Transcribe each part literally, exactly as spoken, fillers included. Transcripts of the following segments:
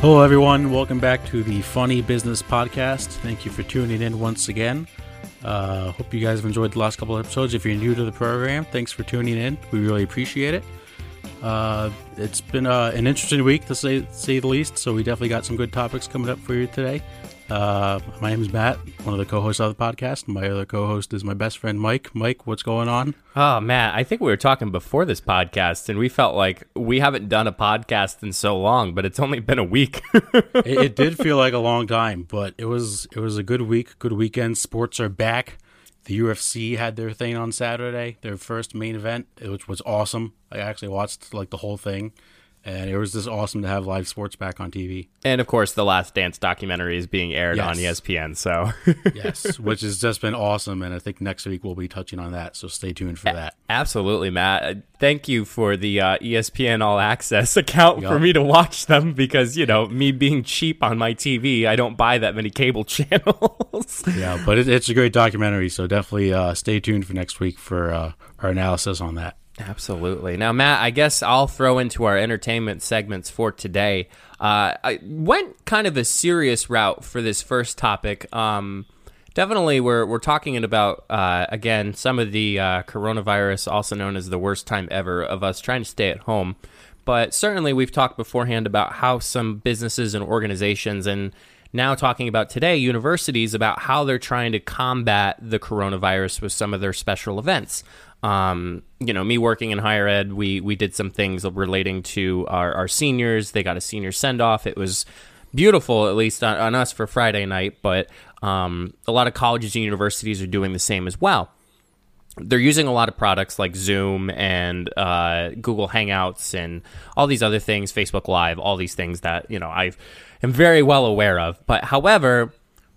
Hello, everyone. Welcome back to the Funny Business Podcast. Thank you for tuning in once again. Uh, hope you guys have enjoyed the last couple of episodes. If you're new to the program, thanks for tuning in. We really appreciate it. Uh, it's been uh, an interesting week, to say, say the least, so we definitely got some good topics coming up for you today. Uh, my name is Matt, one of the co-hosts of the podcast. My other co-host is my best friend, Mike. Mike, what's going on? Oh, Matt, I think we were talking before this podcast, and we felt like we haven't done a podcast in so long, but it's only been a week. it, it did feel like a long time, but it was it was a good week, good weekend. Sports are back. The U F C had their thing on Saturday, their first main event, which was awesome. I actually watched like the whole thing. And it was just awesome to have live sports back on T V. And, of course, The Last Dance documentary is being aired yes. on E S P N. So yes, which has just been awesome. And I think next week we'll be touching on that. So stay tuned for that. A- absolutely, Matt. Thank you for the uh, E S P N All Access account yep. for me to watch them because, you know, me being cheap on my T V, I don't buy that many cable channels. yeah, but it, it's a great documentary. So definitely uh, stay tuned for next week for uh, our analysis on that. Absolutely. Now, Matt, I guess I'll throw into our entertainment segments for today. Uh, I went kind of a serious route for this first topic. Um, definitely, we're we're talking about, uh, again, some of the uh, coronavirus, also known as the worst time ever, of us trying to stay at home. But certainly, we've talked beforehand about how some businesses and organizations, and now talking about today, universities, about how they're trying to combat the coronavirus with some of their special events. Um, you know, me working in higher ed, we we did some things relating to our, our seniors. They got a senior send-off. It was beautiful, at least on, on us for Friday night, but um, a lot of colleges and universities are doing the same as well. They're using a lot of products like Zoom and uh, Google Hangouts and all these other things, Facebook Live, all these things that, you know, I am very well aware of. But however,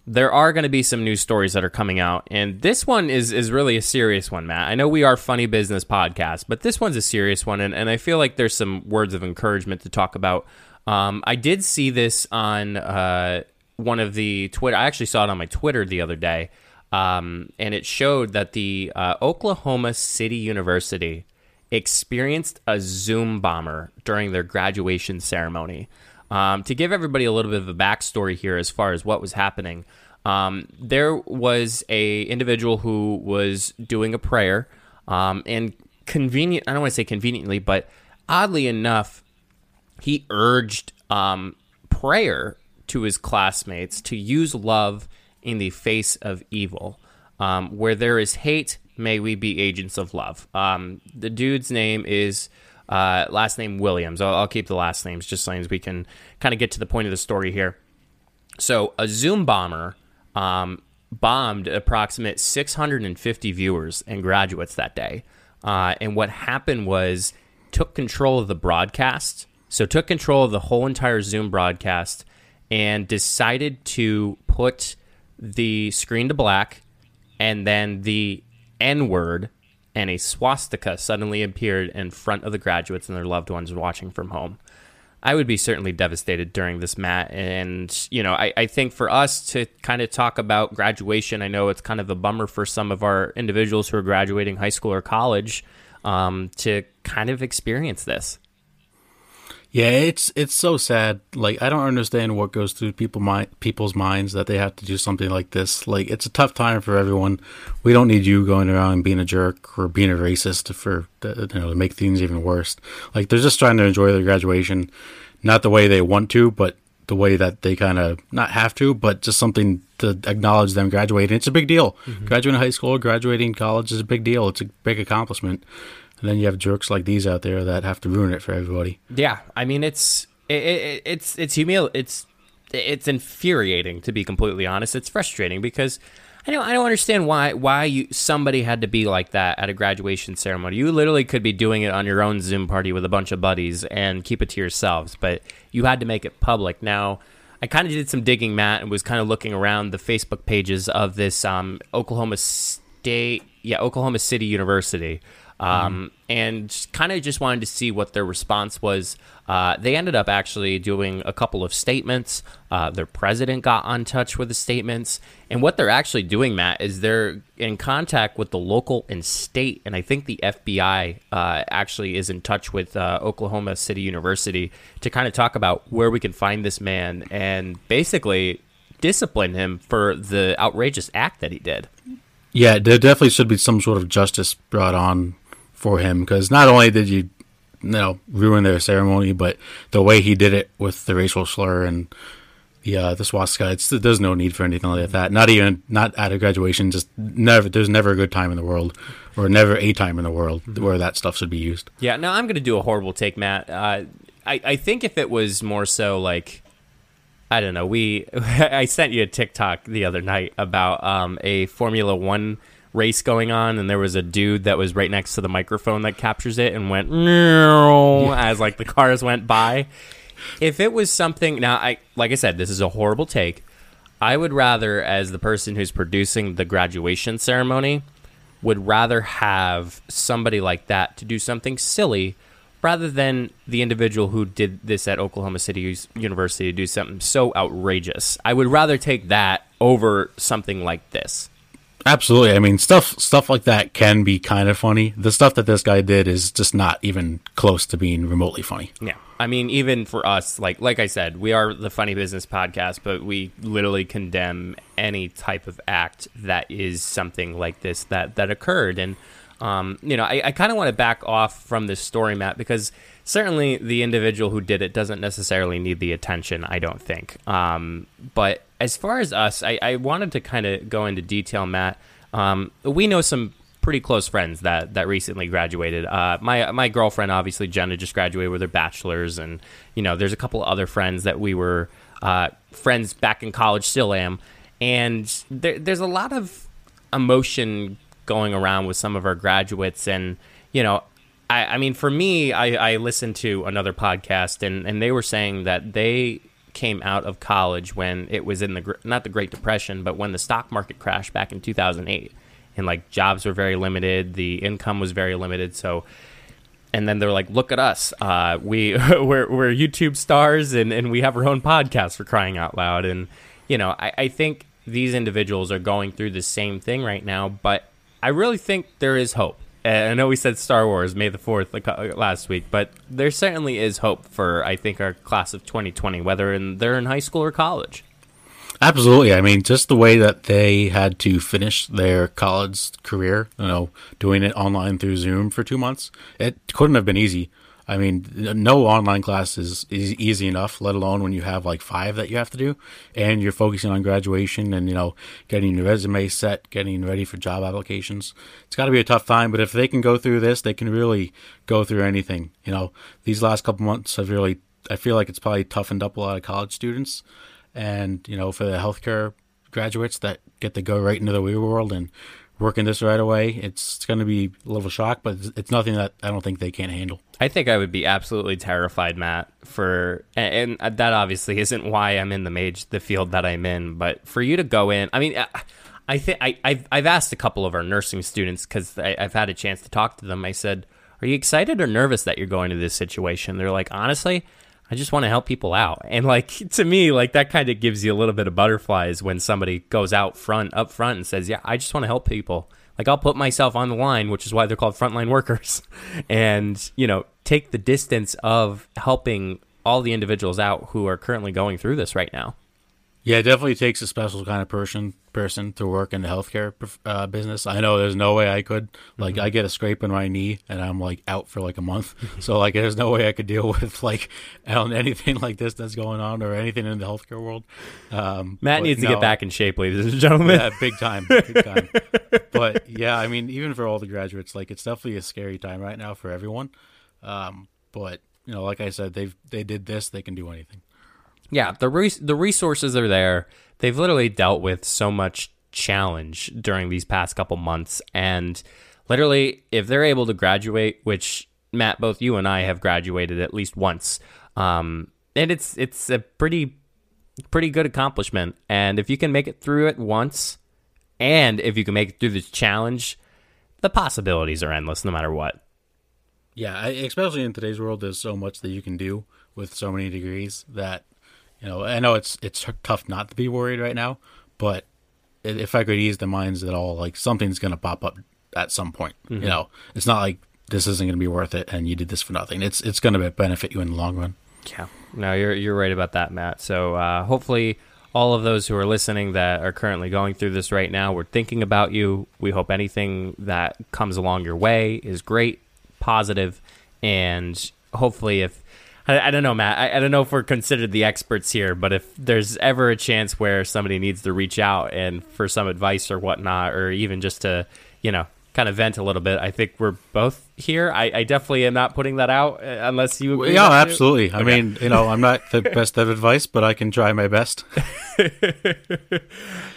there are going to be some news stories that are coming out, and this one is is really a serious one, Matt. I know we are Funny Business Podcast, but this one's a serious one, and, and I feel like there's some words of encouragement to talk about. Um, I did see this on uh, one of the Twitter. I actually saw it on my Twitter the other day, um, and it showed that the uh, Oklahoma City University experienced a Zoom bomber during their graduation ceremony. Um, to give everybody a little bit of a backstory here as far as what was happening, um, there was a individual who was doing a prayer, um, and convenient, I don't want to say conveniently, but oddly enough, he urged um, prayer to his classmates to use love in the face of evil. Um, where there is hate, may we be agents of love. Um, the dude's name is... Uh, last name Williams. I'll, I'll keep the last names just so we can kind of get to the point of the story here. So a Zoom bomber um, bombed approximate six hundred fifty viewers and graduates that day. Uh, and what happened was took control of the broadcast. So took control of the whole entire Zoom broadcast and decided to put the screen to black and then the N-word and a swastika suddenly appeared in front of the graduates and their loved ones watching from home. I would be certainly devastated during this, Matt. And, you know, I, I think for us to kind of talk about graduation, I know it's kind of a bummer for some of our individuals who are graduating high school or college um, to kind of experience this. Yeah, it's it's so sad. Like, I don't understand what goes through people my, people's minds that they have to do something like this. Like, it's a tough time for everyone. We don't need you going around and being a jerk or being a racist for, you know, to make things even worse. Like, they're just trying to enjoy their graduation, not the way they want to, but the way that they kind of not have to, but just something to acknowledge them graduating. It's a big deal. Mm-hmm. Graduating high school, graduating college is a big deal. It's a big accomplishment. And then you have jerks like these out there that have to ruin it for everybody. Yeah, I mean it's it, it, it's it's humil it's it's infuriating, to be completely honest. It's frustrating because I don't I don't understand why why you somebody had to be like that at a graduation ceremony. You literally could be doing it on your own Zoom party with a bunch of buddies and keep it to yourselves, but you had to make it public. Now, I kind of did some digging, Matt, and was kind of looking around the Facebook pages of this um, Oklahoma State, yeah, Oklahoma City University. Um, mm-hmm. And kind of just wanted to see what their response was. Uh, they ended up actually doing a couple of statements. Uh, their president got in touch with the statements. And what they're actually doing, Matt, is they're in contact with the local and state. And I think the F B I uh, actually is in touch with uh, Oklahoma City University to kind of talk about where we can find this man and basically discipline him for the outrageous act that he did. Yeah, there definitely should be some sort of justice brought on for him, because not only did you, you know, ruin their ceremony, but the way he did it with the racial slur and the uh, the swastika, it's, there's no need for anything like that. Not even not at a graduation. Just never. There's never a good time in the world, or never a time in the world mm-hmm. where that stuff should be used. Yeah. No, I'm gonna do a horrible take, Matt. Uh, I I think if it was more so like, I don't know. We I sent you a TikTok the other night about um, a Formula One race going on, and there was a dude that was right next to the microphone that captures it and went yeah. as like the cars went by. If it was something now, I like I said, this is a horrible take. I would rather, as the person who's producing the graduation ceremony, would rather have somebody like that to do something silly rather than the individual who did this at Oklahoma City University do something so outrageous. I would rather take that over something like this. Absolutely. I mean, stuff stuff like that can be kind of funny. The stuff that this guy did is just not even close to being remotely funny. Yeah. I mean, even for us, like like I said, we are the Funny Business Podcast, but we literally condemn any type of act that is something like this that, that occurred. And Um, you know, I, I kind of want to back off from this story, Matt, because certainly the individual who did it doesn't necessarily need the attention, I don't think. Um, but as far as us, I, I wanted to kind of go into detail, Matt. Um, we know some pretty close friends that, that recently graduated. Uh, my my girlfriend, obviously, Jenna, just graduated with her bachelor's. And, you know, there's a couple other friends that we were uh, friends back in college, still am. And there, there's a lot of emotion going around with some of our graduates. And, you know, I, I mean, for me, I, I listened to another podcast and, and they were saying that they came out of college when it was in the, not the Great Depression, but when the stock market crashed back in two thousand eight and like jobs were very limited. The income was very limited. So, and then they're like, look at us. Uh, we we're, we're YouTube stars and, and we have our own podcast for crying out loud. And, you know, I, I think these individuals are going through the same thing right now, but I really think there is hope. Uh, I know we said Star Wars, May the fourth, last week, but there certainly is hope for, I think, our class of twenty twenty, whether in, they're in high school or college. Absolutely. I mean, just the way that they had to finish their college career, you know, doing it online through Zoom for two months, it couldn't have been easy. I mean, no online class is, is easy enough, let alone when you have like five that you have to do and you're focusing on graduation and, you know, getting your resume set, getting ready for job applications. It's got to be a tough time, but if they can go through this, they can really go through anything. You know, these last couple months have really, I feel like it's probably toughened up a lot of college students and, you know, for the healthcare graduates that get to go right into the real world and working this right away, it's going to be a little shock, but it's nothing that I don't think they can't handle. I think I would be absolutely terrified, Matt, for, and, and that obviously isn't why I'm in the mage, the field that I'm in, but for you to go in, I mean, I, I think I've, I've asked a couple of our nursing students because I've had a chance to talk to them. I said, are you excited or nervous that you're going to this situation? They're like, honestly, I just want to help people out. And like, to me, like that kind of gives you a little bit of butterflies when somebody goes out front, up front and says, yeah, I just want to help people. Like I'll put myself on the line, which is why they're called frontline workers, and, you know, take the distance of helping all the individuals out who are currently going through this right now. Yeah, it definitely takes a special kind of person person to work in the healthcare uh, business. I know there's no way I could. Like, mm-hmm. I get a scrape in my knee, and I'm, like, out for, like, a month. So, like, there's no way I could deal with, like, anything like this that's going on or anything in the healthcare world. Um, Matt needs no. to get back in shape, ladies and gentlemen. Yeah, big time, big time. But, yeah, I mean, even for all the graduates, like, it's definitely a scary time right now for everyone. Um, but, you know, like I said, they've they did this. They can do anything. Yeah, the res- the resources are there. They've literally dealt with so much challenge during these past couple months. And literally, if they're able to graduate, which, Matt, both you and I have graduated at least once, um, and it's it's a pretty pretty good accomplishment. And if you can make it through it once, and if you can make it through this challenge, the possibilities are endless no matter what. Yeah, I, especially in today's world, there's so much that you can do with so many degrees that, you know, I know it's it's tough not to be worried right now, but if I could ease the minds at all, like something's going to pop up at some point. Mm-hmm. You know, it's not like this isn't going to be worth it and you did this for nothing. It's it's going to benefit you in the long run. Yeah, no, you're you're right about that, Matt. So uh, hopefully all of those who are listening that are currently going through this right now, we're thinking about you. We hope anything that comes along your way is great, positive, and hopefully if I, I don't know, Matt, I, I don't know if we're considered the experts here, but if there's ever a chance where somebody needs to reach out and for some advice or whatnot, or even just to, you know, kind of vent a little bit, I think we're both here. I, I definitely am not putting that out unless you agree. Yeah, absolutely. I okay. mean, you know, I'm not the best of advice, but I can try my best.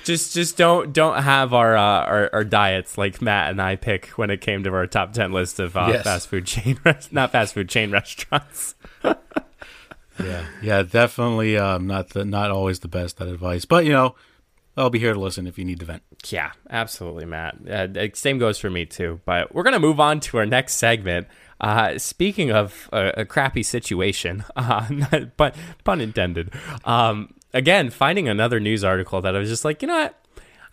just, just don't don't have our, uh, our our diets like Matt and I pick when it came to our top ten list of uh, yes. fast food chain, not fast food chain restaurants. yeah, yeah, definitely um, not the, not always the best at advice, but you know. I'll be here to listen if you need to vent. Yeah, absolutely, Matt. Uh, same goes for me, too. But we're going to move on to our next segment. Uh, speaking of a, a crappy situation, uh, not, but pun intended, um, again, finding another news article that I was just like, you know what?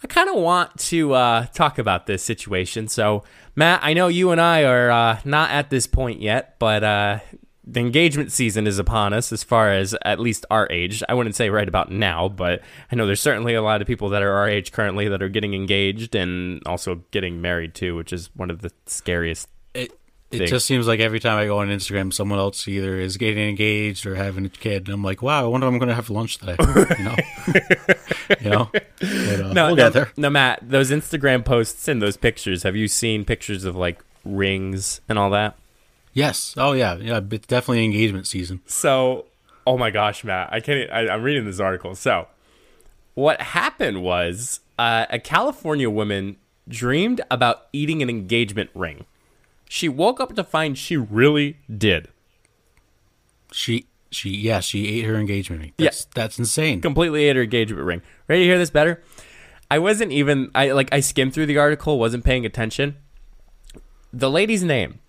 I kind of want to uh, talk about this situation. So, Matt, I know you and I are uh, not at this point yet, but uh, the engagement season is upon us as far as at least our age. I wouldn't say right about now, but I know there's certainly a lot of people that are our age currently that are getting engaged and also getting married too, which is one of the scariest It things. It just seems like every time I go on Instagram, someone else either is getting engaged or having a kid. And I'm like, wow, I wonder if I'm going to have lunch today. You know? you know? But, uh, no, we'll get there. No, Matt, those Instagram posts and those pictures, have you seen pictures of like rings and all that? Yes. Oh, yeah. Yeah. It's definitely engagement season. So, oh my gosh, Matt, I can't. I, I'm reading this article. So, what happened was uh, a California woman dreamed about eating an engagement ring. She woke up to find she really did. She, she, yeah, she ate her engagement ring. Yes, yeah. That's insane. Completely ate her engagement ring. Ready to hear this better? I wasn't even. I like. I skimmed through the article. Wasn't paying attention. The lady's name.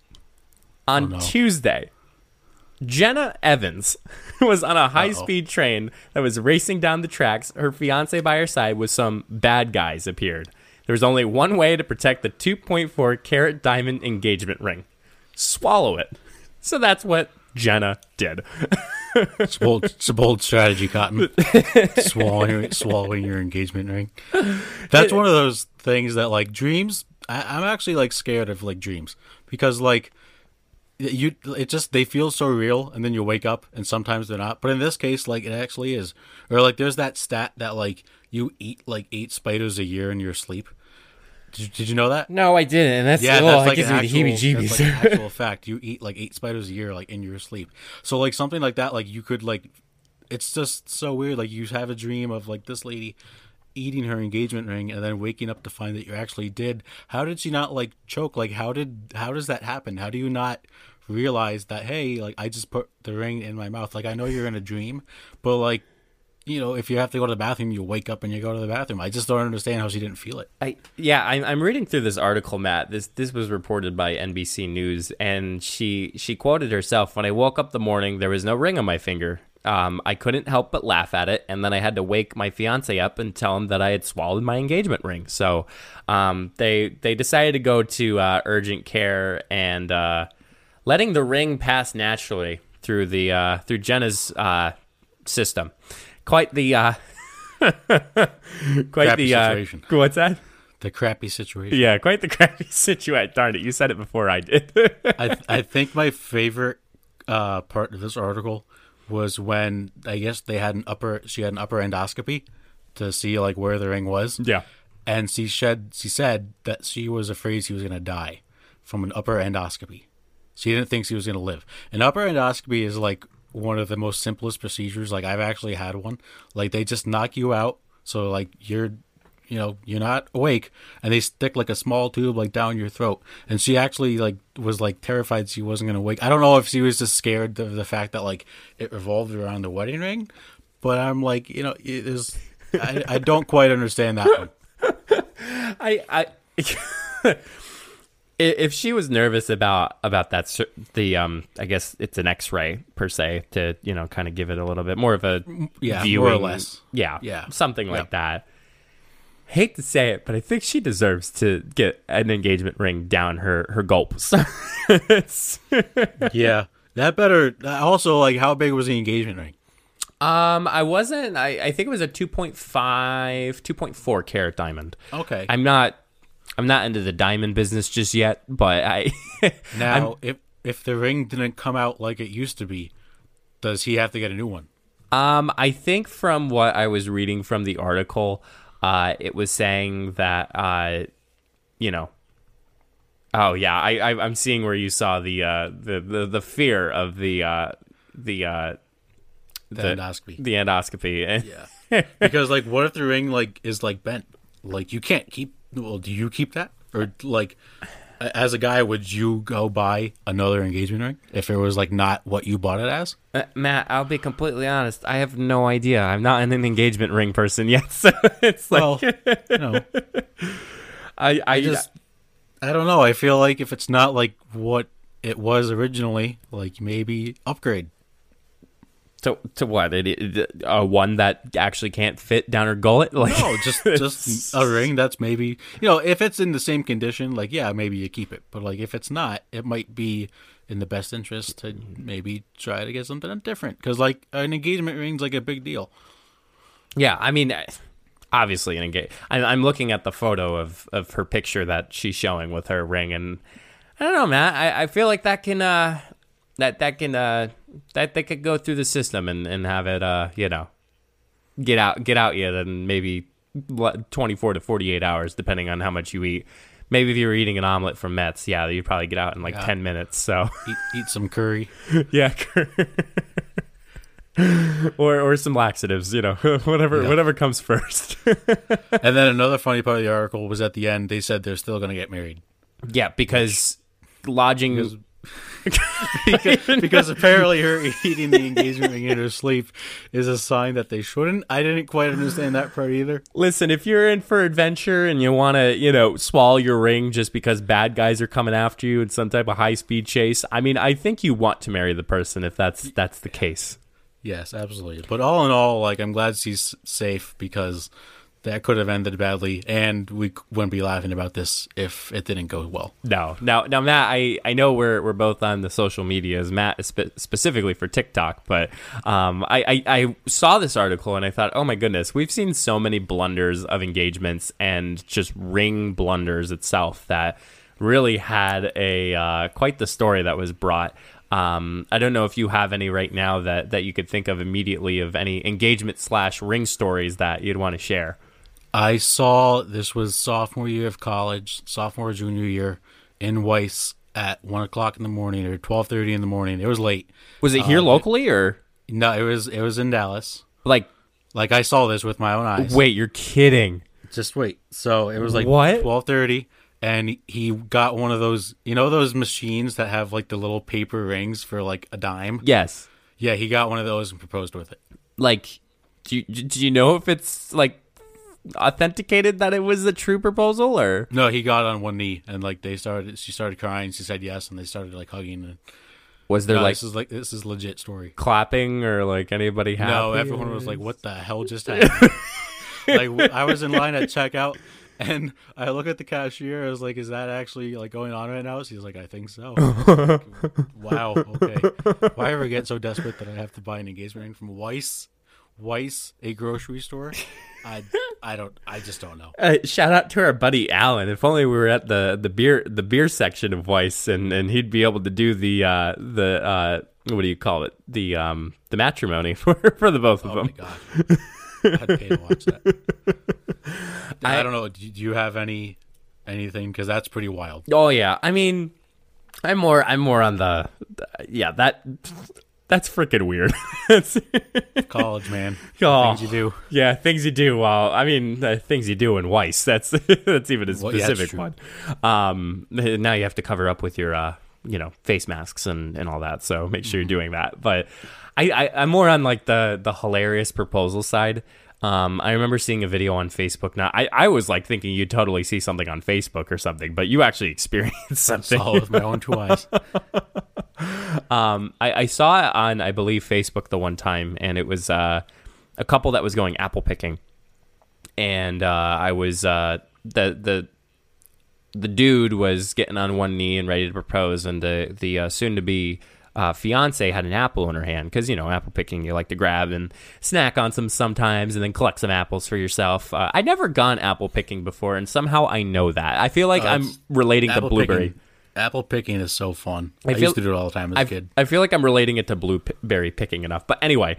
On oh, no. Tuesday, Jenna Evans was on a high-speed train that was racing down the tracks. Her fiance by her side with some bad guys appeared. There was only one way to protect the two point four carat diamond engagement ring. Swallow it. So that's what Jenna did. It's, bold, it's a bold strategy, Cotton. swallowing, swallowing your engagement ring. That's one of those things that, like, dreams... I, I'm actually, like, scared of, like, dreams. Because, like... You, it just, they feel so real, and then you wake up, and sometimes they're not. But in this case, like, it actually is. Or, like, there's that stat that, like, you eat, like, eight spiders a year in your sleep. Did you, did you know that? No, I didn't. And that's, yeah, oh, that's like that gives me the heebie-jeebies. That's, like, an actual fact. You eat, like, eight spiders a year, like, in your sleep. So, like, something like that, like, you could, like, it's just so weird. Like, you have a dream of, like, this lady eating her engagement ring and then waking up to find that you actually did. How did she not, like, choke? Like, how did, how does that happen? How do you not realize that, hey, like, I just put the ring in my mouth? Like, I know you're in a dream, but, like, you know, if you have to go to the bathroom, you wake up and you go to the bathroom. I just don't understand how she didn't feel it. I yeah, I'm, I'm reading through this article, Matt. This this was reported by N B C News, and she she quoted herself, "When I woke up the morning, there was no ring on my finger. Um, I couldn't help but laugh at it, and then I had to wake my fiance up and tell him that I had swallowed my engagement ring." So, um, they they decided to go to uh, urgent care, and uh, letting the ring pass naturally through the uh, through Jenna's uh, system. Quite the uh, quite crappy the uh, situation. What's that? The crappy situation. Yeah, quite the crappy situation. Darn it, you said it before I did. I th- I think my favorite uh, part of this article was when I guess they had an upper she had an upper endoscopy to see like where the ring was. Yeah. And she said she said that she was afraid she was gonna die from an upper endoscopy. She didn't think she was gonna live. An upper endoscopy is like one of the most simplest procedures. Like, I've actually had one. Like, they just knock you out, so like you're you know, you're not awake, and they stick like a small tube like down your throat. And she actually like was like terrified she wasn't going to wake. I don't know if she was just scared of the fact that like it revolved around the wedding ring, but I'm like, you know, it is, I, I don't quite understand that one. I, I if she was nervous about about that, the um, I guess it's an X-ray per se to, you know, kind of give it a little bit more of a yeah, viewing, more or less, yeah, yeah, something yep. like that. Hate to say it, but I think she deserves to get an engagement ring down her her gulp. Yeah, that better. Also, like, how big was the engagement ring? Um, I wasn't. I, I think it was a two point five, two point four carat diamond. Okay, I'm not. I'm not into the diamond business just yet, but I. Now, I'm, if if the ring didn't come out like it used to be, does he have to get a new one? Um, I think from what I was reading from the article. Uh, it was saying that, uh, you know, oh yeah, I, I I'm seeing where you saw the uh, the, the the fear of the uh, the, uh, the the endoscopy, the endoscopy. Yeah, because like, what if the ring like is like bent? Like you can't keep. Well, do you keep that? Or like, as a guy, would you go buy another engagement ring if it was like not what you bought it as? Uh, Matt, I'll be completely honest. I have no idea. I'm not an engagement ring person yet, so it's like, well, no. I I just I don't know. I feel like if it's not like what it was originally, like maybe upgrade. To to what? It, it, uh, one that actually can't fit down her gullet? Like, no, just just a ring that's maybe, you know, if it's in the same condition, like, yeah, maybe you keep it. But, like, if it's not, it might be in the best interest to maybe try to get something different. Because, like, an engagement ring's, like, a big deal. Yeah, I mean, obviously an engagement. I'm looking at the photo of, of her picture that she's showing with her ring. And I don't know, man. I, I feel like that can... Uh, That that can uh that they could go through the system and, and have it uh you know get out get out yet and maybe twenty-four to forty-eight hours depending on how much you eat. Maybe if you were eating an omelet from Mets, yeah, you'd probably get out in like yeah. ten minutes. So eat, eat some curry, yeah, curry. or or some laxatives, you know, whatever yeah. whatever comes first. And then another funny part of the article was at the end they said they're still gonna get married. Yeah, because lodging. Because- because, because apparently her eating the engagement ring in her sleep is a sign that they shouldn't. I didn't quite understand that part either. Listen, if you're in for adventure and you want to, you know, swallow your ring just because bad guys are coming after you in some type of high-speed chase, I mean, I think you want to marry the person if that's that's the case. Yes, absolutely. But all in all, like, I'm glad she's safe because that could have ended badly, and we wouldn't be laughing about this if it didn't go well. No. Now, now Matt, I, I know we're we're both on the social medias, Matt spe- specifically for TikTok, but um, I, I, I saw this article, and I thought, oh, my goodness, we've seen so many blunders of engagements and just ring blunders itself that really had a uh, quite the story that was brought. Um, I don't know if you have any right now that, that you could think of immediately of any engagement slash ring stories that you'd want to share. I saw this was sophomore year of college, sophomore junior year in Weiss at one o'clock in the morning or twelve thirty in the morning. It was late. Was it here um, locally or no? It was it was in Dallas. Like, like I saw this with my own eyes. Wait, you're kidding? Just wait. So it was like what twelve thirty, and he got one of those, you know, those machines that have like the little paper rings for like a dime. Yes. Yeah, he got one of those and proposed with it. Like, do you, do you know if it's like authenticated that it was a true proposal or no? He got on one knee and like they started she started crying, she said yes, and they started like hugging. And was there no, like this is like this is legit story clapping or like anybody happy? No, everyone or... was like, what the hell just happened? Like, I was in line at checkout and I look at the cashier, I was like, is that actually like going on right now? She's like, I think so. I like, wow, okay, why ever get so desperate that I have to buy an engagement ring from Weiss Weiss, a grocery store? I, I don't I just don't know. Uh, shout out to our buddy Alan. If only we were at the, the beer the beer section of Weiss, and, and he'd be able to do the uh, the uh, what do you call it? The um the matrimony for, for the both of oh them. Oh my god, I'd pay to watch that. I, I don't know. Do you have any anything? Because that's pretty wild. Oh yeah, I mean, I'm more I'm more on the yeah that. That's freaking weird. College, man. Oh, things you do. Yeah, things you do. Well, I mean, uh, things you do in Weiss. That's that's even a specific well, yeah, one. Um, now you have to cover up with your, uh, you know, face masks and, and all that. So make sure you're doing that. But I, I, I'm more on like the, the hilarious proposal side. Um, I remember seeing a video on Facebook. Now, I, I was like thinking you'd totally see something on Facebook or something, but you actually experienced something. I saw it with my own two eyes. um, I, I saw it on, I believe, Facebook the one time, and it was uh, a couple that was going apple picking, and uh, I was uh, the the the dude was getting on one knee and ready to propose, and the the uh, soon to be. Uh, fiance had an apple in her hand because, you know, apple picking, you like to grab and snack on some sometimes and then collect some apples for yourself. Uh, I'd never gone apple picking before, and somehow I know that. I feel like uh, I'm relating to blueberry. Picking, apple picking is so fun. I, I feel, used to do it all the time as I, a kid. I feel like I'm relating it to blueberry picking enough. But anyway,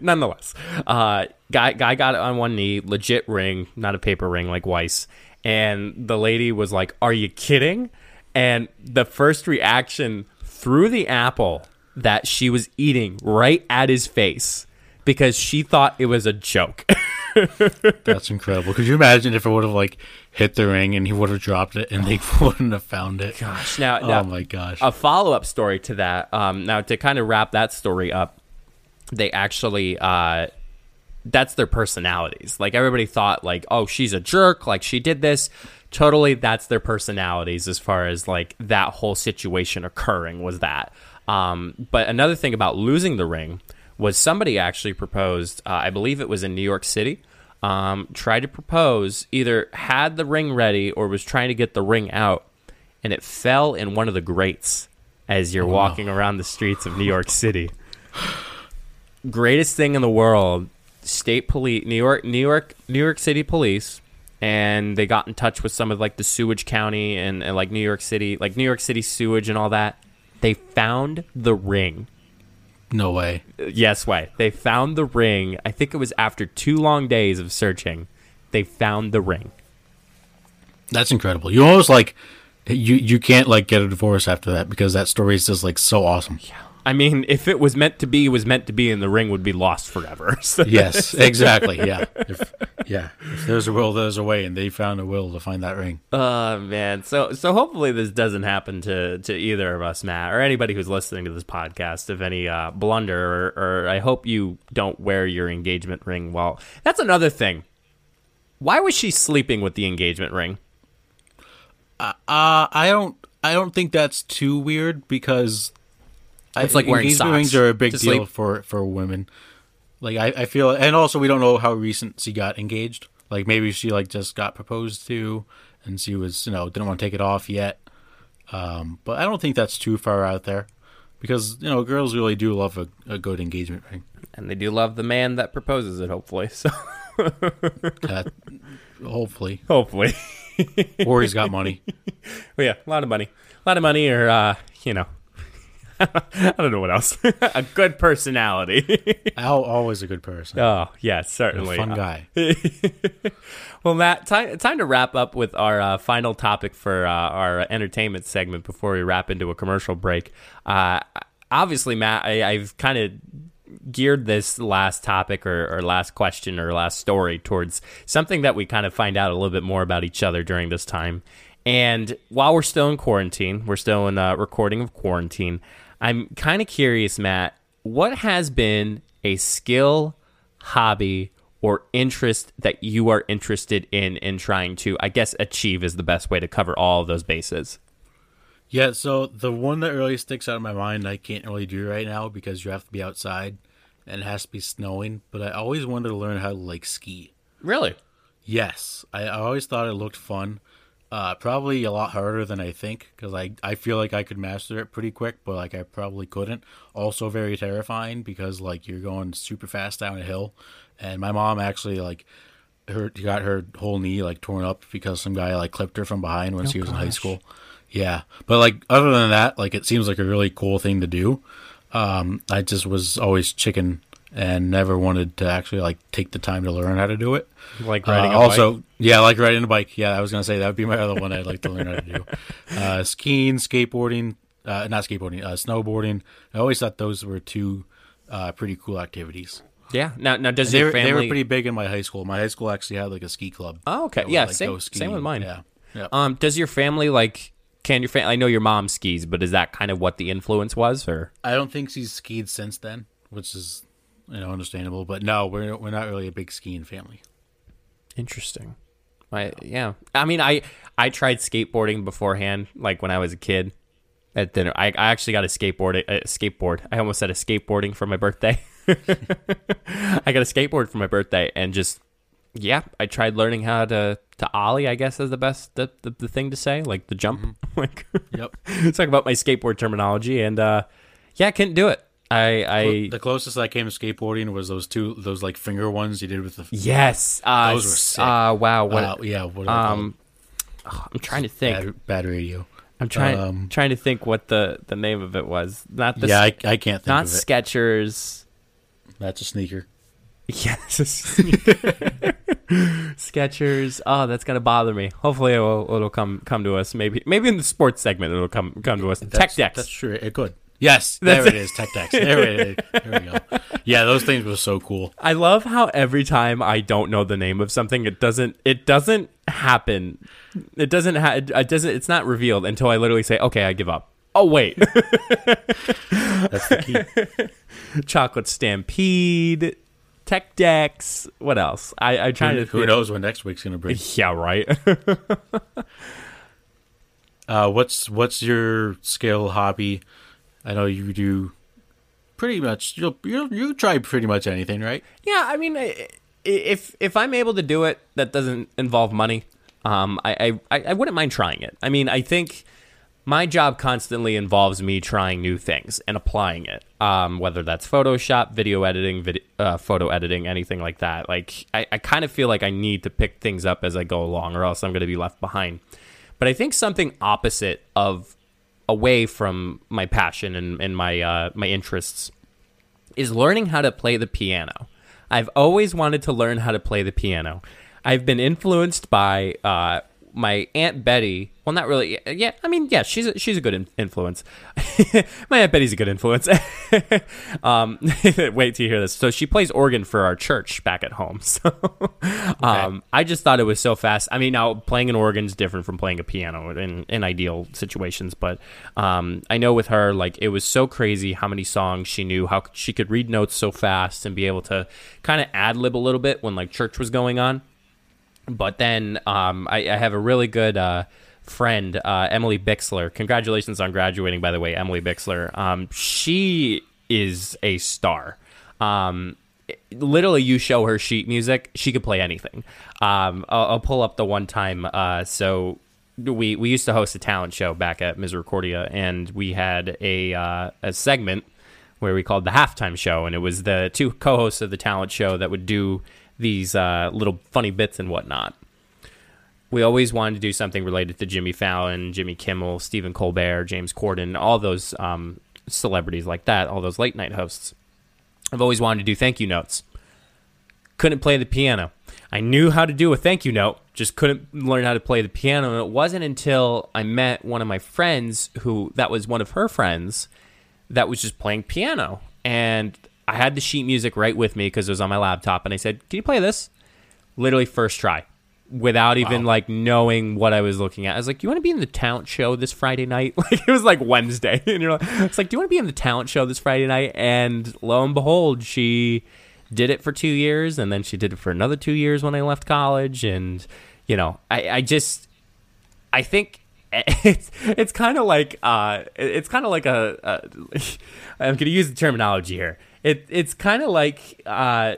nonetheless, uh, guy, guy got it on one knee, legit ring, not a paper ring like Weiss. And the lady was like, "Are you kidding?" And the first reaction threw the apple that she was eating right at his face because she thought it was a joke. That's incredible. Could you imagine if it would have like hit the ring and he would have dropped it and they wouldn't have found it? Gosh, now, oh now, my gosh! A follow-up story to that. Um, now to kind of wrap that story up, they actually uh, that's their personalities. Like everybody thought, like, oh, she's a jerk. Like she did this. Totally, that's their personalities as far as, like, that whole situation occurring was that. Um, but another thing about losing the ring was somebody actually proposed, uh, I believe it was in New York City, um, tried to propose, either had the ring ready or was trying to get the ring out, and it fell in one of the grates as you're oh, walking no. around the streets of New York City. Greatest thing in the world, state police, New York, New York, New York City police... And they got in touch with some of like the sewage county and, and like New York City, like New York City sewage and all that. They found the ring. No way. Yes way. They found the ring. I think it was after two long days of searching. They found the ring. That's incredible. You almost like you you can't like get a divorce after that because that story is just like so awesome. Yeah. I mean, if it was meant to be, it was meant to be, and the ring would be lost forever. So. Yes, exactly. Yeah, if, yeah. If there's a will, there's a way, and they found a will to find that ring. Oh man! So, so hopefully this doesn't happen to, to either of us, Matt, or anybody who's listening to this podcast. Of any uh, blunder, or, or I hope you don't wear your engagement ring while. That's another thing. Why was she sleeping with the engagement ring? Uh, uh I don't. I don't think that's too weird because. It's like wearing socks. Engagement rings are a big deal for, for women. Like I, I feel, and also we don't know how recent she got engaged. Like maybe she like just got proposed to, and she was you know didn't want to take it off yet. Um, but I don't think that's too far out there, because you know girls really do love a, a good engagement ring, and they do love the man that proposes it. Hopefully, so. uh, hopefully, hopefully, or he's got money. Well, yeah, a lot of money, a lot of money, or uh, you know. I don't know what else. A good personality. Al, always a good person. Oh, yeah, certainly. A fun guy. Well, Matt, time, time to wrap up with our uh, final topic for uh, our entertainment segment before we wrap into a commercial break. Uh, obviously, Matt, I, I've kind of geared this last topic or, or last question or last story towards something that we kind of find out a little bit more about each other during this time. And while we're still in quarantine, we're still in uh, recording of quarantine, I'm kind of curious, Matt, what has been a skill, hobby, or interest that you are interested in in trying to, I guess, achieve is the best way to cover all of those bases? Yeah, so the one that really sticks out in my mind I can't really do right now because you have to be outside and it has to be snowing, but I always wanted to learn how to, like, ski. Really? Yes. I, I always thought it looked fun. Uh, probably a lot harder than I think because I, I feel like I could master it pretty quick, but like I probably couldn't. Also very terrifying because like you're going super fast down a hill, and my mom actually like her got her whole knee like torn up because some guy like clipped her from behind when oh, she was gosh. in high school. Yeah, but like other than that, like it seems like a really cool thing to do. Um, I just was always chicken and never wanted to actually like take the time to learn how to do it. Like riding uh, a also, bike? Yeah, like riding a bike. Yeah, I was going to say that would be my other one I'd like to learn how to do. Uh, skiing, skateboarding, uh, not skateboarding, uh, snowboarding. I always thought those were two uh, pretty cool activities. Yeah. Now, now does your family... They were pretty big in my high school. My high school actually had like a ski club. Oh, okay. Yeah, would, like, same, same with mine. Yeah. yeah. Um, does your family like... Can your fa- I know your mom skis, but is that kind of what the influence was? Or I don't think she's skied since then, which is... you know, understandable. But no, we're we're not really a big skiing family. Interesting. I yeah. I mean, I I tried skateboarding beforehand, like when I was a kid. At dinner, I, I actually got a skateboard. A skateboard. I almost said a skateboarding for my birthday. I got a skateboard for my birthday, and just yeah, I tried learning how to to ollie. I guess is the best the the, the thing to say, like the jump. Mm-hmm. Like, yep. Let's talk about my skateboard terminology, and uh, yeah, I couldn't do it. I, I the closest I came to skateboarding was those two those like finger ones you did with the yes. Uh, those were sick. Uh, wow. What? Uh, yeah. What are um, oh, I'm trying to think. Bad, bad radio. I'm trying um, trying to think what the, the name of it was. Not the yeah, I, I can't think not of it. Not Skechers. That's a sneaker. Yeah, it's a sneaker. Skechers. Oh, that's gonna bother me. Hopefully, it will, it'll come come to us. Maybe maybe in the sports segment, it'll come come to us. Tech Dex. That's true. It could. Yes, there it is. Tech Dex. There it is. There we go. Yeah, those things were so cool. I love how every time I don't know the name of something, it doesn't. It doesn't happen. It doesn't. Ha- it doesn't. It's not revealed until I literally say, "Okay, I give up." Oh wait, that's the key. Chocolate Stampede, Tech Dex. What else? I, I try to. Who knows what next week's gonna bring? Yeah, right. uh, what's What's your skill hobby? I know you do pretty much, you'll, you'll, you'll try pretty much anything, right? Yeah, I mean, if if I'm able to do it, that doesn't involve money, um, I, I, I wouldn't mind trying it. I mean, I think my job constantly involves me trying new things and applying it, um, whether that's Photoshop, video editing, video, uh, photo editing, anything like that. Like, I, I kind of feel like I need to pick things up as I go along or else I'm going to be left behind. But I think something opposite of away from my passion and, and my uh, my interests is learning how to play the piano. I've always wanted to learn how to play the piano. I've been influenced by uh, my Aunt Betty. Well, not really. Yeah, I mean, yeah, she's a, she's a good in- influence. My Aunt Betty's a good influence. um, wait till you hear this. So she plays organ for our church back at home. So um, okay. I just thought it was so fast. I mean, now playing an organ is different from playing a piano in, in ideal situations. But um, I know with her, like, it was so crazy how many songs she knew, how she could read notes so fast and be able to kind of ad-lib a little bit when, like, church was going on. But then um, I, I have a really good uh, friend, uh, Emily Bixler. Congratulations on graduating, by the way, Emily Bixler. Um, she is a star. Um, literally, you show her sheet music, she could play anything. Um, I'll, I'll pull up the one time. Uh, so we we used to host a talent show back at Misericordia, and we had a uh, a segment where we called the halftime show, and it was the two co-hosts of the talent show that would do these uh, little funny bits and whatnot. We always wanted to do something related to Jimmy Fallon, Jimmy Kimmel, Stephen Colbert, James Corden, all those um, celebrities like that, all those late night hosts. I've always wanted to do thank you notes. Couldn't play the piano. I knew how to do a thank you note, just couldn't learn how to play the piano. And it wasn't until I met one of my friends who, that was one of her friends, that was just playing piano. And I had the sheet music right with me because it was on my laptop, and I said, "Can you play this?" Literally first try, without even wow. like knowing what I was looking at. I was like, "Do you want to be in the talent show this Friday night?" Like it was like Wednesday, and you're like, "It's like, do you want to be in the talent show this Friday night?" And lo and behold, she did it for two years, and then she did it for another two years when I left college. And you know, I, I just, I think. It's it's kind of like uh it's kind of like a, a I'm gonna use the terminology here. It it's kind of like uh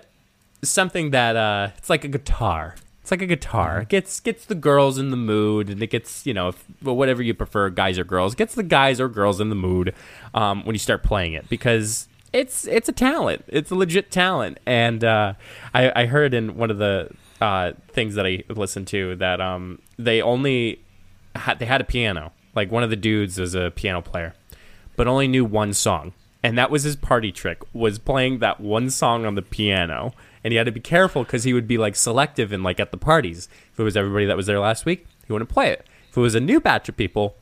something that uh it's like a guitar. It's like a guitar. It gets gets the girls in the mood, and it gets you know if, whatever you prefer, guys or girls. It gets the guys or girls in the mood um, when you start playing it because it's it's a talent. It's a legit talent. And uh, I I heard in one of the uh, things that I listened to that um they only Had, they had a piano. Like one of the dudes was a piano player, but only knew one song, and that was his party trick: was playing that one song on the piano. And he had to be careful because he would be like selective and like at the parties. If it was everybody that was there last week, he wouldn't play it. If it was a new batch of people,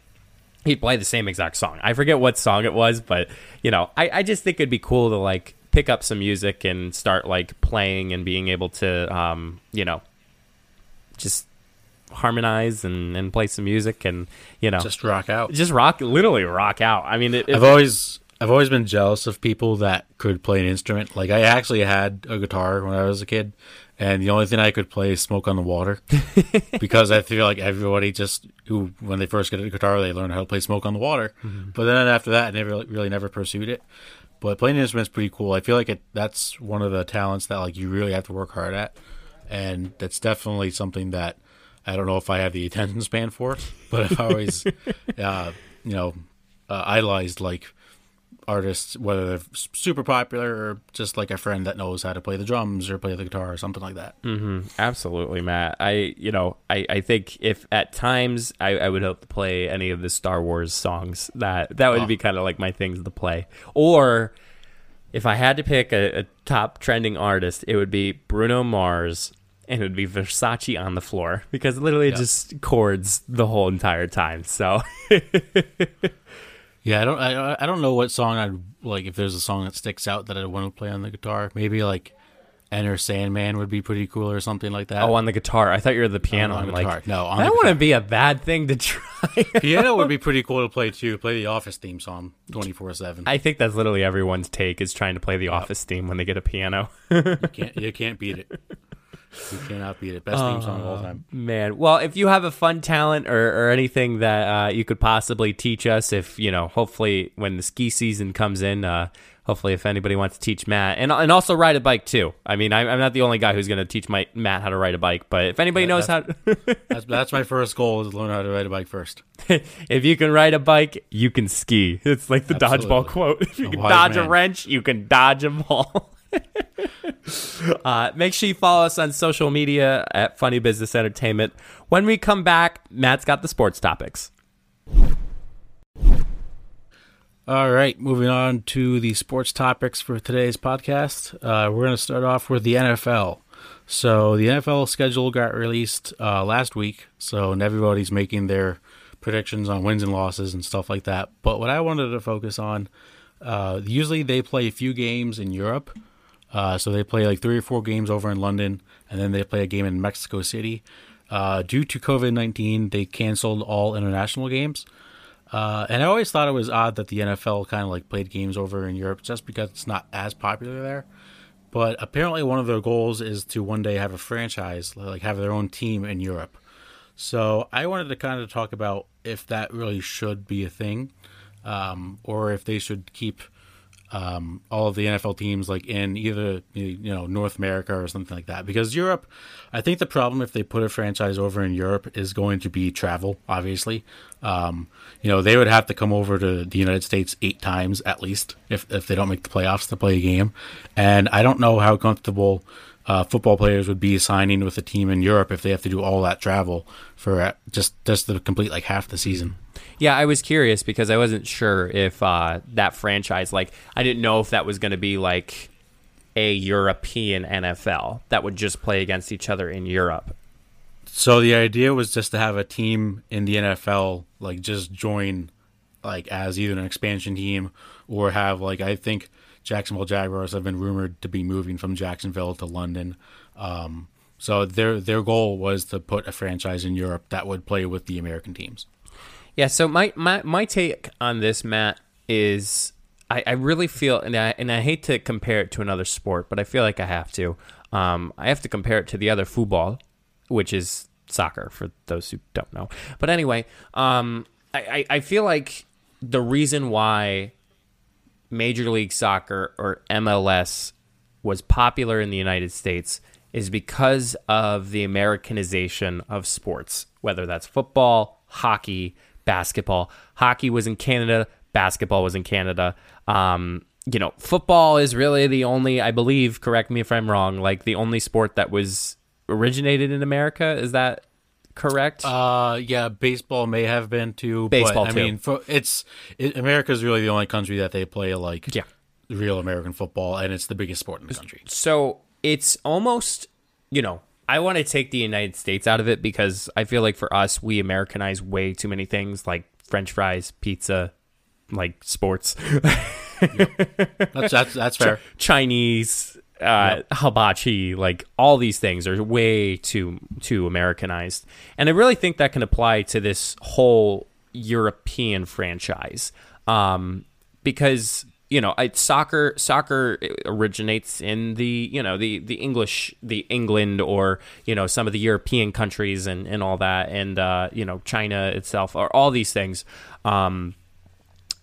he'd play the same exact song. I forget what song it was, but you know, I, I just think it'd be cool to like pick up some music and start like playing and being able to, um, you know, just harmonize and, and play some music and you know just rock out just rock literally rock out. I mean it, it, I've always I've always been jealous of people that could play an instrument. Like, I actually had a guitar when I was a kid, and the only thing I could play is Smoke on the Water, because I feel like everybody just, who when they first get a guitar, they learn how to play Smoke on the Water. Mm-hmm. But then after that, I never really never pursued it. But playing an instrument's pretty cool. I feel like it that's one of the talents that, like, you really have to work hard at, and that's definitely something that I don't know if I have the attention span for. But I've always, uh, you know, uh, idolized, like, artists, whether they're super popular or just like a friend that knows how to play the drums or play the guitar or something like that. Mm-hmm. Absolutely, Matt. I, you know, I, I think if at times I, I would hope to play any of the Star Wars songs, that that would oh. be kind of like my things to play. Or if I had to pick a, a top trending artist, it would be Bruno Mars, and it would be Versace on the Floor, because literally yeah. it just chords the whole entire time. So. Yeah, I don't, I, I don't know what song I'd like. If there's a song that sticks out that I want to play on the guitar, maybe like "Enter Sandman" would be pretty cool or something like that. Oh, on the guitar! I thought you were the piano. No, on I'm guitar. Like, no, on that wouldn't be a bad thing to try. Piano would be pretty cool to play too. Play the Office theme song twenty-four seven. I think that's literally everyone's take, is trying to play the yep. Office theme when they get a piano. you can't, you can't beat it. You cannot beat it. Best theme song of all time. Man. Well, if you have a fun talent or, or anything that uh, you could possibly teach us, if, you know, hopefully when the ski season comes in, uh, hopefully if anybody wants to teach Matt, and and also ride a bike too. I mean, I'm, I'm not the only guy who's going to teach my, Matt how to ride a bike, but if anybody yeah, knows that's, how to... that's, that's my first goal, is to learn how to ride a bike first. If you can ride a bike, you can ski. It's like the Absolutely. Dodgeball quote. If you can dodge man. a wrench, you can dodge a ball. Uh, make sure you follow us on social media at Funny Business Entertainment. When we come back, Matt's got the sports topics. All right, moving on to the sports topics for today's podcast. Uh, we're going to start off with the N F L. So the N F L schedule got released uh, last week, so and everybody's making their predictions on wins and losses and stuff like that. But what I wanted to focus on, uh, usually they play a few games in Europe. Uh, so they play like three or four games over in London, and then they play a game in Mexico City. Uh, due to COVID nineteen, they canceled all international games. Uh, and I always thought it was odd that the N F L kind of like played games over in Europe, just because it's not as popular there. But apparently one of their goals is to one day have a franchise, like have their own team in Europe. So I wanted to kind of talk about if that really should be a thing, um, or if they should keep... Um, all of the N F L teams like in either, you know, North America or something like that. Because Europe, I think the problem if they put a franchise over in Europe is going to be travel, obviously. Um, you know, they would have to come over to the United States eight times at least if, if they don't make the playoffs to play a game. And I don't know how comfortable uh, football players would be signing with a team in Europe if they have to do all that travel for just, just the complete like half the season. Yeah, I was curious because I wasn't sure if uh, that franchise, like, I didn't know if that was going to be like a European N F L that would just play against each other in Europe. So the idea was just to have a team in the N F L, like, just join, like, as either an expansion team or have, like, I think Jacksonville Jaguars have been rumored to be moving from Jacksonville to London. Um, so their their goal was to put a franchise in Europe that would play with the American teams. Yeah, so my, my, my take on this, Matt, is I, I really feel, and I, and I hate to compare it to another sport, but I feel like I have to. Um, I have to compare it to the other football, which is soccer, for those who don't know. But anyway, um, I, I, I feel like the reason why Major League Soccer or M L S was popular in the United States is because of the Americanization of sports, whether that's football, hockey, basketball. Hockey was in Canada. Basketball was in Canada. Um, you know, football is really the only, I believe, correct me if I'm wrong, like the only sport that was originated in America. Is that correct? Uh, yeah, baseball may have been too. Baseball but, too. I mean, for, it's it, America's really the only country that they play like yeah. real American football, and it's the biggest sport in the country. So it's almost, you know, I want to take the United States out of it because I feel like for us, we Americanize way too many things, like French fries, pizza, like sports. Yep. That's that's, that's fair. Ch- Chinese, uh, yep. hibachi, like all these things are way too too Americanized, and I really think that can apply to this whole European franchise um, because you know, I, soccer soccer originates in the, you know, the, the English, the England, or, you know, some of the European countries and, and all that. And, uh, you know, China itself, or all these things. Um,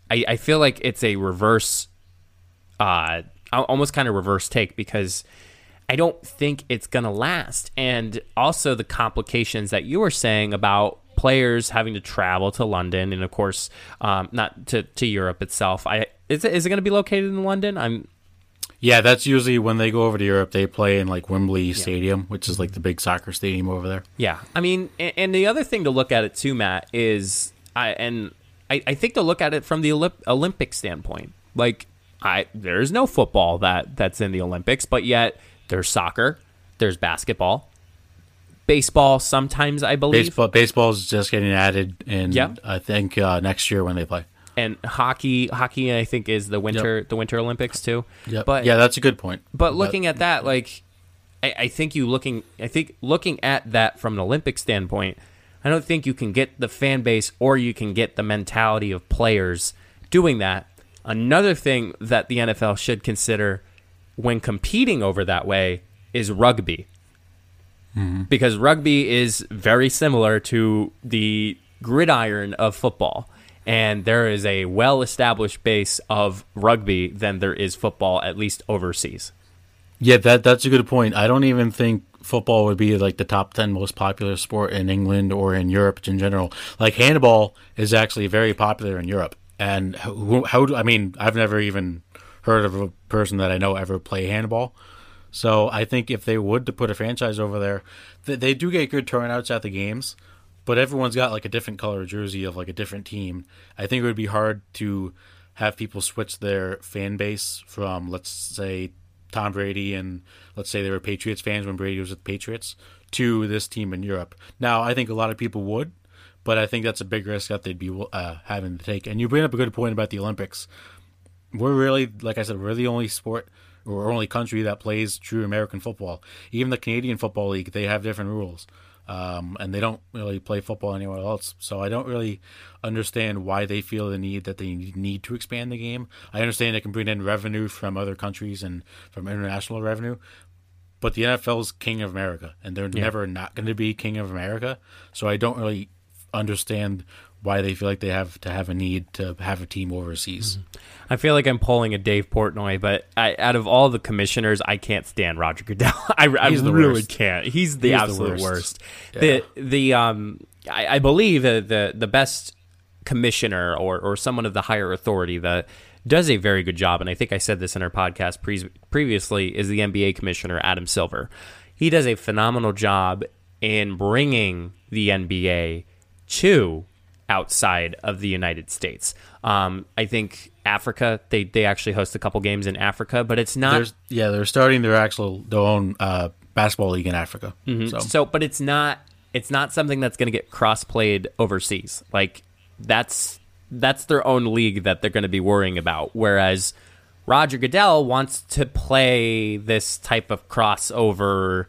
I, I feel like it's a reverse, uh, almost kind of reverse take, because I don't think it's going to last. And also the complications that you were saying about players having to travel to London, and of course, um, not to, to Europe itself. I, Is it, is it going to be located in London? I'm. Yeah, that's usually when they go over to Europe, they play in like Wembley yeah. Stadium, which is like the big soccer stadium over there. Yeah. I mean, and, and the other thing to look at it too, Matt, is I and I, I think to look at it from the Olymp- Olympic standpoint. Like, I there's no football that that's in the Olympics, but yet there's soccer, there's basketball, baseball sometimes, I believe. Baseball, baseball's just getting added in, yeah. I think, uh, next year when they play. And hockey, hockey, I think, is the winter, yep. the Winter Olympics too. Yep. But yeah, that's a good point. But looking that, at that, like, I, I think you looking, I think looking at that from an Olympic standpoint, I don't think you can get the fan base, or you can get the mentality of players doing that. Another thing that the N F L should consider when competing over that way is rugby, mm-hmm. because rugby is very similar to the gridiron of football. And there is a well-established base of rugby than there is football, at least overseas. Yeah, that that's a good point. I don't even think football would be like the top ten most popular sport in England or in Europe in general. Like handball is actually very popular in Europe. And how, how do, I mean, I've never even heard of a person that I know ever play handball. So I think if they would to put a franchise over there, th- they do get good turnouts at the games. But everyone's got like a different color jersey of like a different team. I think it would be hard to have people switch their fan base from, let's say, Tom Brady, and let's say they were Patriots fans when Brady was with the Patriots, to this team in Europe. Now, I think a lot of people would, but I think that's a big risk that they'd be uh, having to take. And you bring up a good point about the Olympics. We're really, like I said, we're the only sport or only country that plays true American football. Even the Canadian Football League, they have different rules. Um, and they don't really play football anywhere else. So I don't really understand why they feel the need that they need to expand the game. I understand it can bring in revenue from other countries and from international revenue, but the N F L's king of America, and they're yeah. never not going to be king of America. So I don't really understand why they feel like they have to have a need to have a team overseas. Mm-hmm. I feel like I'm pulling a Dave Portnoy, but I, out of all the commissioners, I can't stand Roger Goodell. I, I really worst. can't. He's the He's absolute the worst. worst. Yeah. The the um, I, I believe the, the the best commissioner or or someone of the higher authority that does a very good job, and I think I said this in our podcast pre- previously, is the N B A commissioner Adam Silver. He does a phenomenal job in bringing the N B A to outside of the United States. Um, I think Africa, they, they actually host a couple games in Africa, but it's not... There's, yeah, they're starting their actual their own uh, basketball league in Africa. Mm-hmm. So. so, But it's not it's not something that's going to get cross-played overseas. Like, that's, that's their own league that they're going to be worrying about, whereas Roger Goodell wants to play this type of crossover,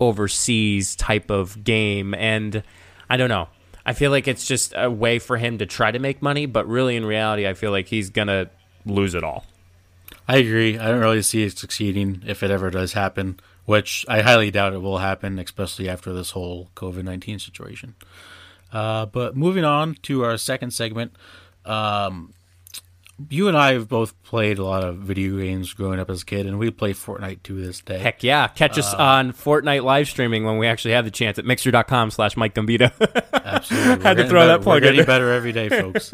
overseas type of game, and I don't know. I feel like it's just a way for him to try to make money, but really in reality, I feel like he's going to lose it all. I agree. I don't really see it succeeding if it ever does happen, which I highly doubt it will happen, especially after this whole covid nineteen situation. Uh, but moving on to our second segment, um, you and I have both played a lot of video games growing up as a kid, and we play Fortnite to this day. Heck yeah. Catch us uh, on Fortnite live streaming when we actually have the chance at mixer.com slash Mike Gambito. Absolutely. Had to throw better. that plug We're in. Getting better every day, folks.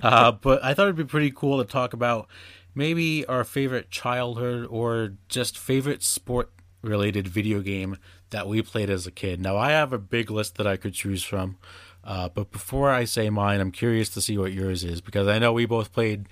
uh, but I thought it'd be pretty cool to talk about maybe our favorite childhood or just favorite sport-related video game that we played as a kid. Now, I have a big list that I could choose from. Uh, but before I say mine, I'm curious to see what yours is, because I know we both played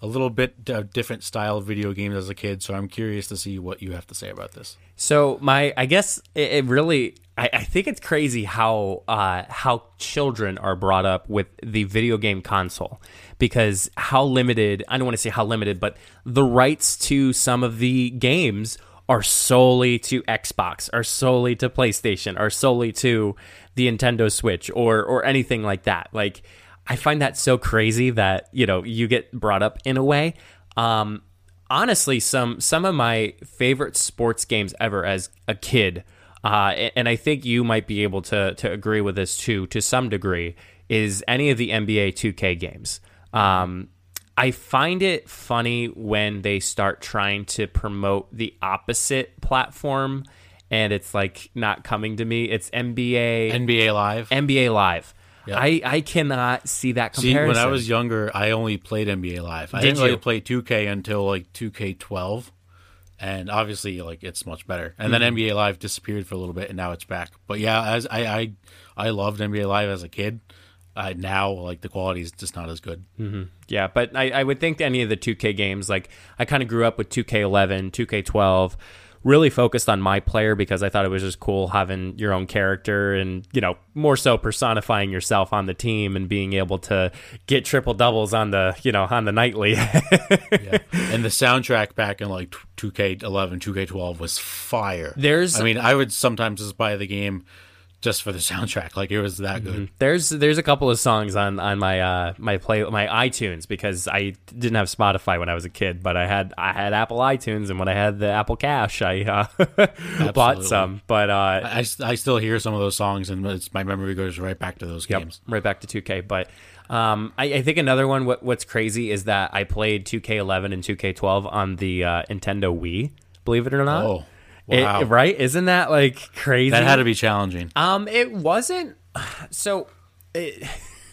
a little bit uh, different style of video games as a kid, so I'm curious to see what you have to say about this. So my, I guess it, it really, I, I think it's crazy how uh, how children are brought up with the video game console, because how limited, I don't want to say how limited, but the rights to some of the games are solely to Xbox, are solely to PlayStation, are solely to the Nintendo Switch, or or anything like that. Like, I find that so crazy that, you know, you get brought up in a way. Um, honestly, some some of my favorite sports games ever as a kid, uh, and I think you might be able to to agree with this too to some degree, is any of the N B A two K games. Um, I find it funny when they start trying to promote the opposite platform, and it's like not coming to me. It's N B A N B A Live. N B A Live. Yeah. I, I cannot see that comparison. See, when I was younger, I only played N B A Live. I Did didn't you? really play two K until like two K twelve, and obviously like it's much better. And mm-hmm. then N B A Live disappeared for a little bit, and now it's back. But yeah, as I I, I loved N B A Live as a kid. Uh, now, like, the quality is just not as good. Mm-hmm. Yeah, but I, I would think any of the two K games, like, I kind of grew up with two K eleven, two K twelve, really focused on my player because I thought it was just cool having your own character and, you know, more so personifying yourself on the team and being able to get triple doubles on the, you know, on the nightly. Yeah. And the soundtrack back in, like, two K eleven, two K twelve was fire. There's, I mean, I would sometimes just buy the game just for the soundtrack, like it was that good. Mm-hmm. There's there's a couple of songs on on my uh, my play my iTunes because I didn't have Spotify when I was a kid, but I had I had Apple iTunes, and when I had the Apple Cash, I uh, bought some. But uh, I, I still hear some of those songs, and it's, my memory goes right back to those games, yep, right back to two K. But um, I, I think another one. What, what's crazy is that I played two K eleven and two K twelve on the uh, Nintendo Wii. Believe it or not. Oh. Wow. It, right? Isn't that like crazy? That had to be challenging. Um, it wasn't. So, it,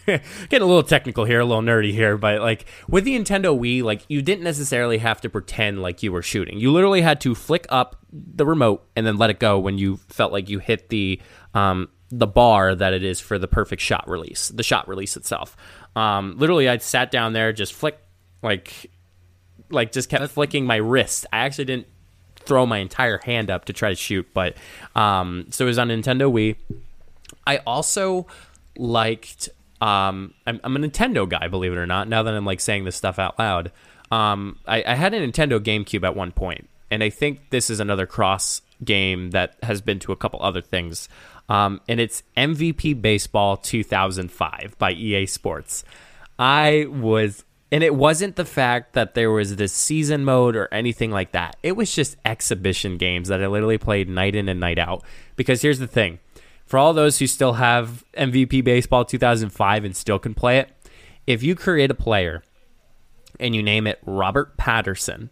getting a little technical here, a little nerdy here, but like with the Nintendo Wii, like you didn't necessarily have to pretend like you were shooting. You literally had to flick up the remote and then let it go when you felt like you hit the um the bar that it is for the perfect shot release, the shot release itself. Um, literally, I sat down there, just flick, like, like just kept flicking my wrist. I actually didn't throw my entire hand up to try to shoot, but um so it was on Nintendo Wii. I also liked um I'm, I'm a Nintendo guy, believe it or not, now that I'm like saying this stuff out loud. um I, I had a Nintendo GameCube at one point, and I think this is another cross game that has been to a couple other things, um and it's M V P Baseball two thousand five by E A Sports. I was And it wasn't the fact that there was this season mode or anything like that. It was just exhibition games that I literally played night in and night out. Because here's the thing. For all those who still have M V P Baseball two thousand five and still can play it, if you create a player and you name it Robert Patterson,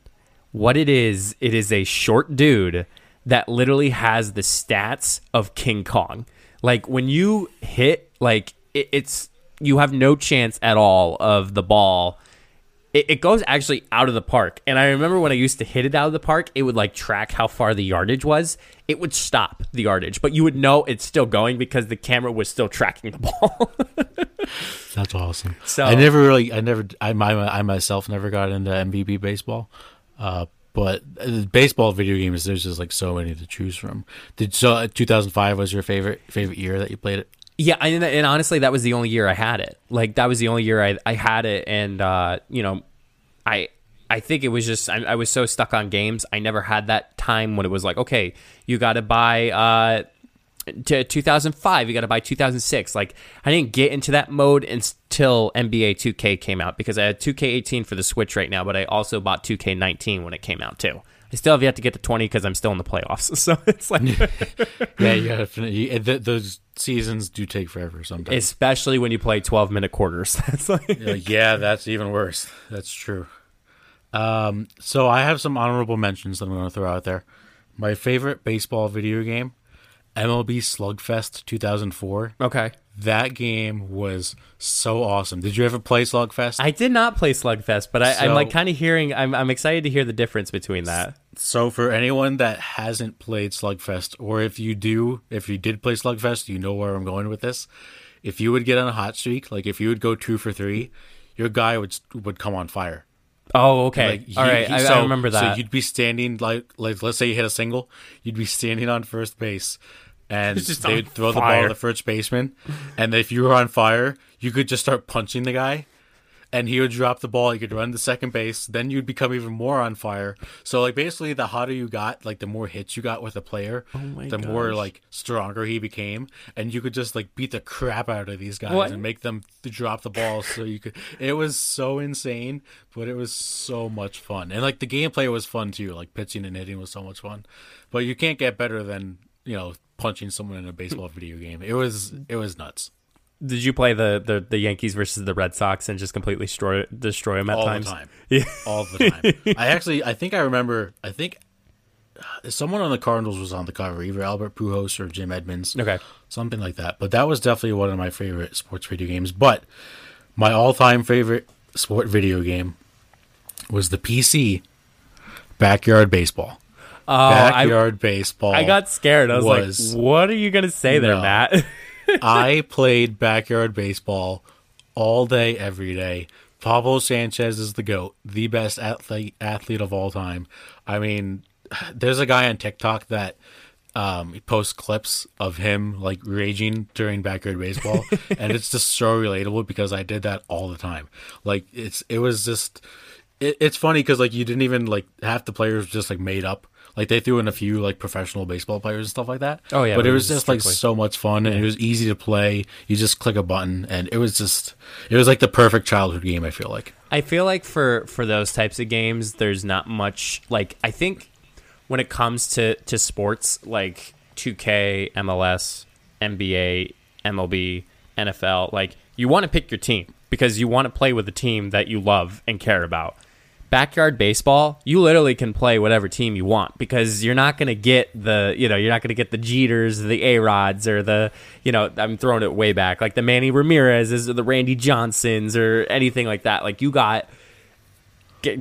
what it is, it is a short dude that literally has the stats of King Kong. Like, when you hit, like, it, it's... you have no chance at all of the ball. It, it goes actually out of the park. And I remember when I used to hit it out of the park, it would like track how far the yardage was. It would stop the yardage, but you would know it's still going because the camera was still tracking the ball. That's awesome. So I never really, I never, I, I, I myself never got into M V P baseball, uh, but baseball video games, there's just like so many to choose from. Did so two thousand five was your favorite favorite year that you played it? Yeah, and, and honestly, that was the only year I had it. Like, that was the only year I, I had it, and, uh, you know, I I think it was just, I, I was so stuck on games. I never had that time when it was like, okay, you got to buy uh, to two thousand five, you got to buy two thousand six. Like, I didn't get into that mode until N B A two K came out, because I had two K eighteen for the Switch right now, but I also bought two K nineteen when it came out, too. I still have yet to get to twenty because I'm still in the playoffs. So it's like, yeah, you gotta finish. Those seasons do take forever sometimes, especially when you play twelve minute quarters. That's like, yeah, that's even worse. That's true. Um, so I have some honorable mentions that I'm going to throw out there. My favorite baseball video game, M L B Slugfest two thousand four. Okay. That game was so awesome. Did you ever play Slugfest? I did not play Slugfest, but I, so, I'm like kind of hearing, I'm, I'm excited to hear the difference between that. So for anyone that hasn't played Slugfest, or if you do, if you did play Slugfest, you know where I'm going with this. If you would get on a hot streak, like if you would go two for three, your guy would would come on fire. Oh, okay. Like he, All right. He, I, so, I remember that. So you'd be standing, like, like, let's say you hit a single, you'd be standing on first base. And they would throw fire. the ball to the first baseman. And if you were on fire, you could just start punching the guy. and he would drop the ball. He could run to second base. Then you'd become even more on fire. So, like, basically, the hotter you got, like, the more hits you got with a player, oh my the gosh. more, like, stronger he became. And you could just, like, beat the crap out of these guys what? and make them drop the ball. So you could. It was so insane, but it was so much fun. And, like, the gameplay was fun, too. Like, pitching and hitting was so much fun. But you can't get better than, you know, punching someone in a baseball video game. It was it was nuts. Did you play the, the, the Yankees versus the Red Sox and just completely destroy, destroy them at all times? The time. Yeah. All the time. I actually, I think I remember, I think someone on the Cardinals was on the cover, either Albert Pujols or Jim Edmonds. Okay. Something like that. But that was definitely one of my favorite sports video games. But my all-time favorite sport video game was the P C Backyard Baseball. Oh, Backyard I, Baseball. I got scared. I was, was like, what are you going to say there, no. Matt? I played Backyard Baseball all day, every day. Pablo Sanchez is the GOAT, the best athlete athlete of all time. I mean, there's a guy on TikTok that um, posts clips of him like raging during Backyard Baseball, and it's just so relatable because I did that all the time. Like it's it was just it, it's funny because like you didn't even like half the players just like made up. Like, they threw in a few, like, professional baseball players and stuff like that. Oh, yeah. But it was just, like, so much fun, and it was easy to play. You just click a button, and it was just... It was, like, the perfect childhood game, I feel like. I feel like for, for those types of games, there's not much... Like, I think when it comes to, to sports, like, two K, M L S, N B A, M L B, N F L, like, you want to pick your team because you want to play with a team that you love and care about. Backyard baseball, you literally can play whatever team you want because you're not going to get the, you know, you're not going to get the Jeters, the A-Rods, or the, you know, I'm throwing it way back, like the Manny Ramirez's or the Randy Johnsons or anything like that. Like you got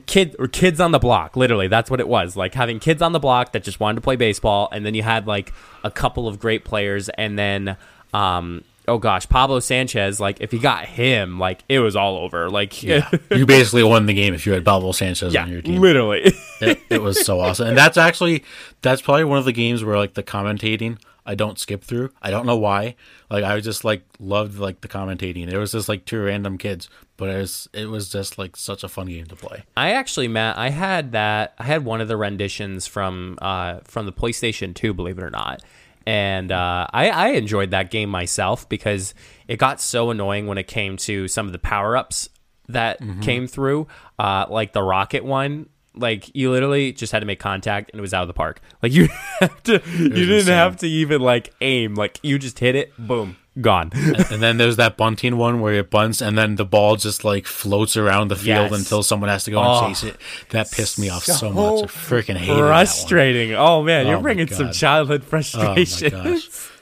kid or kids on the block, literally. That's what it was, like having kids on the block that just wanted to play baseball, and then you had like a couple of great players, and then, um, oh gosh, Pablo Sanchez, like if you got him, like it was all over. Like yeah. You basically won the game if you had Pablo Sanchez yeah, on your team. Literally. it, it was so awesome. And that's actually that's probably one of the games where like the commentating I don't skip through. I don't know why. Like I just like loved like the commentating. It was just like two random kids, but it was it was just like such a fun game to play. I actually, Matt, I had that I had one of the renditions from uh from the PlayStation two, believe it or not. And uh, I, I enjoyed that game myself because it got so annoying when it came to some of the power-ups that mm-hmm. came through, uh, like the rocket one. Like you literally just had to make contact and it was out of the park. Like you have to, you didn't insane. have to even like aim. Like you just hit it, boom, gone. and, and then there's that bunting one where it bunts and then the ball just like floats around the field yes. until someone has to go oh, and chase it. That pissed me off so, so much. I freaking hated frustrating. That one. Oh man, you're oh, bringing some childhood frustrations. Oh,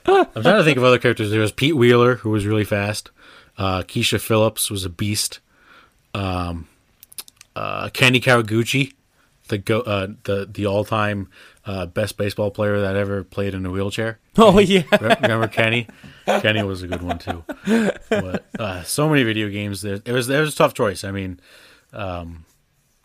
my gosh. I'm trying to think of other characters. There was Pete Wheeler who was really fast. Uh, Keisha Phillips was a beast. Um, uh, Kenny Kawaguchi. The go uh, the the all time uh, best baseball player that ever played in a wheelchair. Oh yeah, remember Kenny? Kenny was a good one too. But uh, so many video games. There, it was it was a tough choice. I mean, um,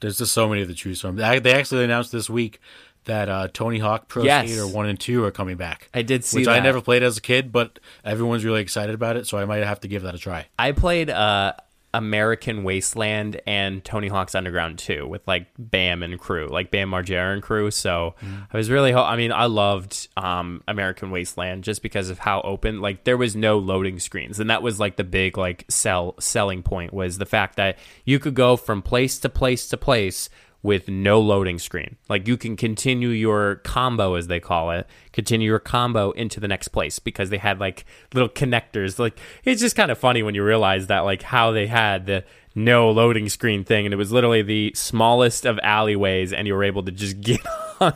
there's just so many to choose from. They actually announced this week that uh, Tony Hawk Pro yes. Skater One and Two are coming back. I did see which that. Which I never played as a kid, but everyone's really excited about it, so I might have to give that a try. I played. Uh... American Wasteland and Tony Hawk's Underground two with like Bam and crew, like Bam Margera and crew. So mm. I was really, ho- I mean, I loved um, American Wasteland just because of how open, like there was no loading screens. And that was like the big like sell selling point was the fact that you could go from place to place to place with no loading screen. Like you can continue your combo, as they call it, continue your combo into the next place because they had like little connectors. Like it's just kind of funny when you realize that like how they had the no loading screen thing and it was literally the smallest of alleyways and you were able to just get on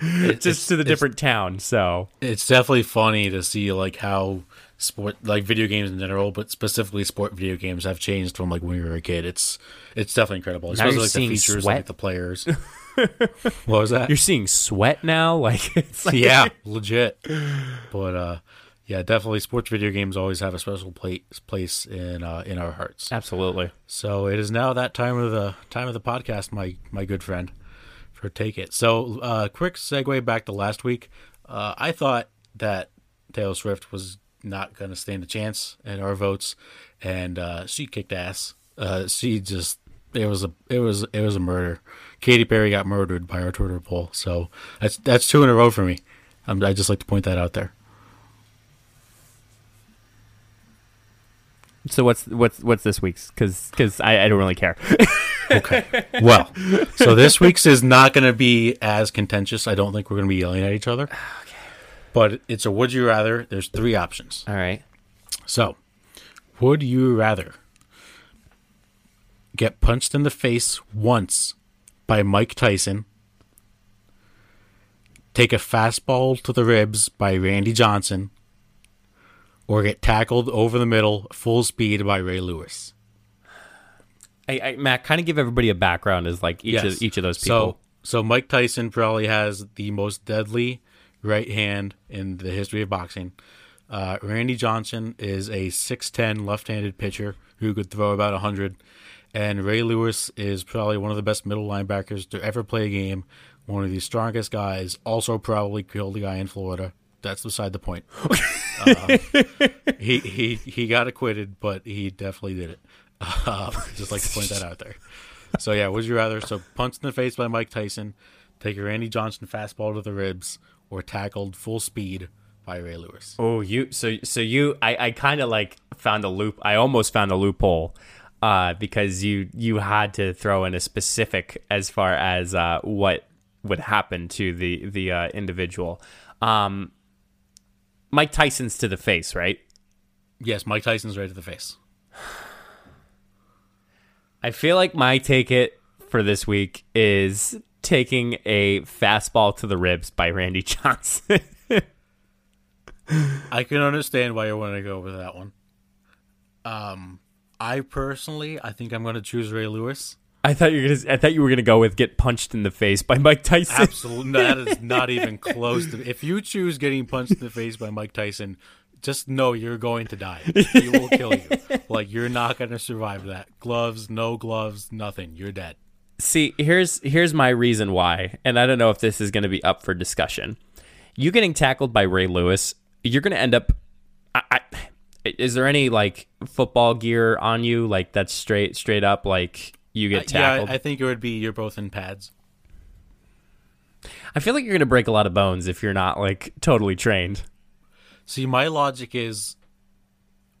just it's, to the different town. So it's definitely funny to see like how sport like video games in general, but specifically sport video games have changed from like when we were a kid. It's it's definitely incredible. Now especially you're like seeing the features sweat. Like the players. What was that? You're seeing sweat now? Like it's like... Yeah, legit. But uh yeah, definitely sports video games always have a special place place in uh, in our hearts. Absolutely. So it is now that time of the time of the podcast, my my good friend, for Take It. So uh quick segue back to last week. Uh I thought that Taylor Swift was not going to stand a chance in our votes, and uh, she kicked ass uh, she just it was a it was it was a murder. Katy Perry got murdered by our Twitter poll, so that's that's two in a row for me. I'm, I just like to point that out there. So what's what's what's this week's? Because because I, I don't really care. Okay. Well, so this week's is not going to be as contentious. I don't think we're going to be yelling at each other. Okay. But it's a would you rather. There's three options. All right. So, would you rather get punched in the face once by Mike Tyson, take a fastball to the ribs by Randy Johnson, or get tackled over the middle full speed by Ray Lewis? I, I, Matt, kind of give everybody a background as like each yes. of each of those people. So, so Mike Tyson probably has the most deadly right hand in the history of boxing. Uh, Randy Johnson is a six ten left-handed pitcher who could throw about one hundred. And Ray Lewis is probably one of the best middle linebackers to ever play a game. One of the strongest guys. Also probably killed a guy in Florida. That's beside the point. um, he, he, he got acquitted, but he definitely did it. Uh, just like to point that out there. So yeah, would you rather? So punched in the face by Mike Tyson, take a Randy Johnson fastball to the ribs, or tackled full speed by Ray Lewis? Oh, you so so you I, I kind of like found a loop. I almost found a loophole uh, because you you had to throw in a specific as far as uh, what would happen to the the uh, individual. Um, Mike Tyson's to the face, right? Yes, Mike Tyson's right to the face. I feel like my take it for this week is taking a fastball to the ribs by Randy Johnson. I can understand why you want to go with that one. Um, I personally, I think I'm going to choose Ray Lewis. I thought you were gonna. I thought you were gonna go with get punched in the face by Mike Tyson. Absolutely, no, that is not even close to. If you choose getting punched in the face by Mike Tyson, just know you're going to die. He will kill you. Like, you're not going to survive that. Gloves, no gloves, nothing. You're dead. See, here's here's my reason why, and I don't know if this is going to be up for discussion. You getting tackled by Ray Lewis, you're going to end up... I, I, is there any, like, football gear on you? Like, that's straight straight up, like, you get tackled? Uh, yeah, I think it would be you're both in pads. I feel like you're going to break a lot of bones if you're not, like, totally trained. See, my logic is,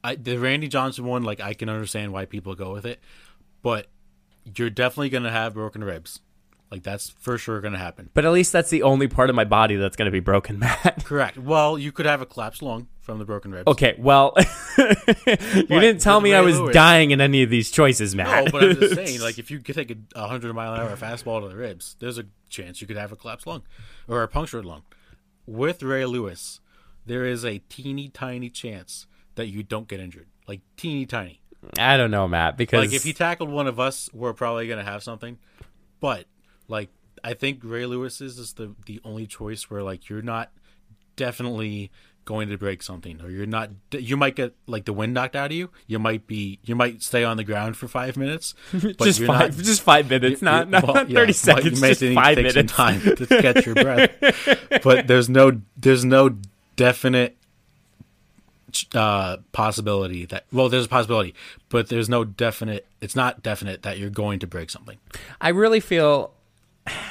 I, the Randy Johnson one, like, I can understand why people go with it, but you're definitely going to have broken ribs. Like, that's for sure going to happen. But at least that's the only part of my body that's going to be broken, Matt. Correct. Well, you could have a collapsed lung from the broken ribs. Okay, well, you didn't tell me I was Lewis. dying in any of these choices, Matt. No, but I'm just saying, like, if you could take a one hundred mile an hour fastball to the ribs, there's a chance you could have a collapsed lung or a punctured lung. With Ray Lewis, there is a teeny tiny chance that you don't get injured. Like, teeny tiny. I don't know, Matt, because... Like, if he tackled one of us, we're probably going to have something. But, like, I think Ray Lewis's is the, the only choice where, like, you're not definitely going to break something. Or you're not... You might get, like, the wind knocked out of you. You might be... You might stay on the ground for five minutes. But just, you're five, not, just five minutes, you're, not, you're, not, well, not thirty yeah, seconds. You just may five minutes. Take some time to catch your breath. But there's no... There's no... definite uh, possibility that, well, there's a possibility, but there's no definite, it's not definite that you're going to break something. I really feel,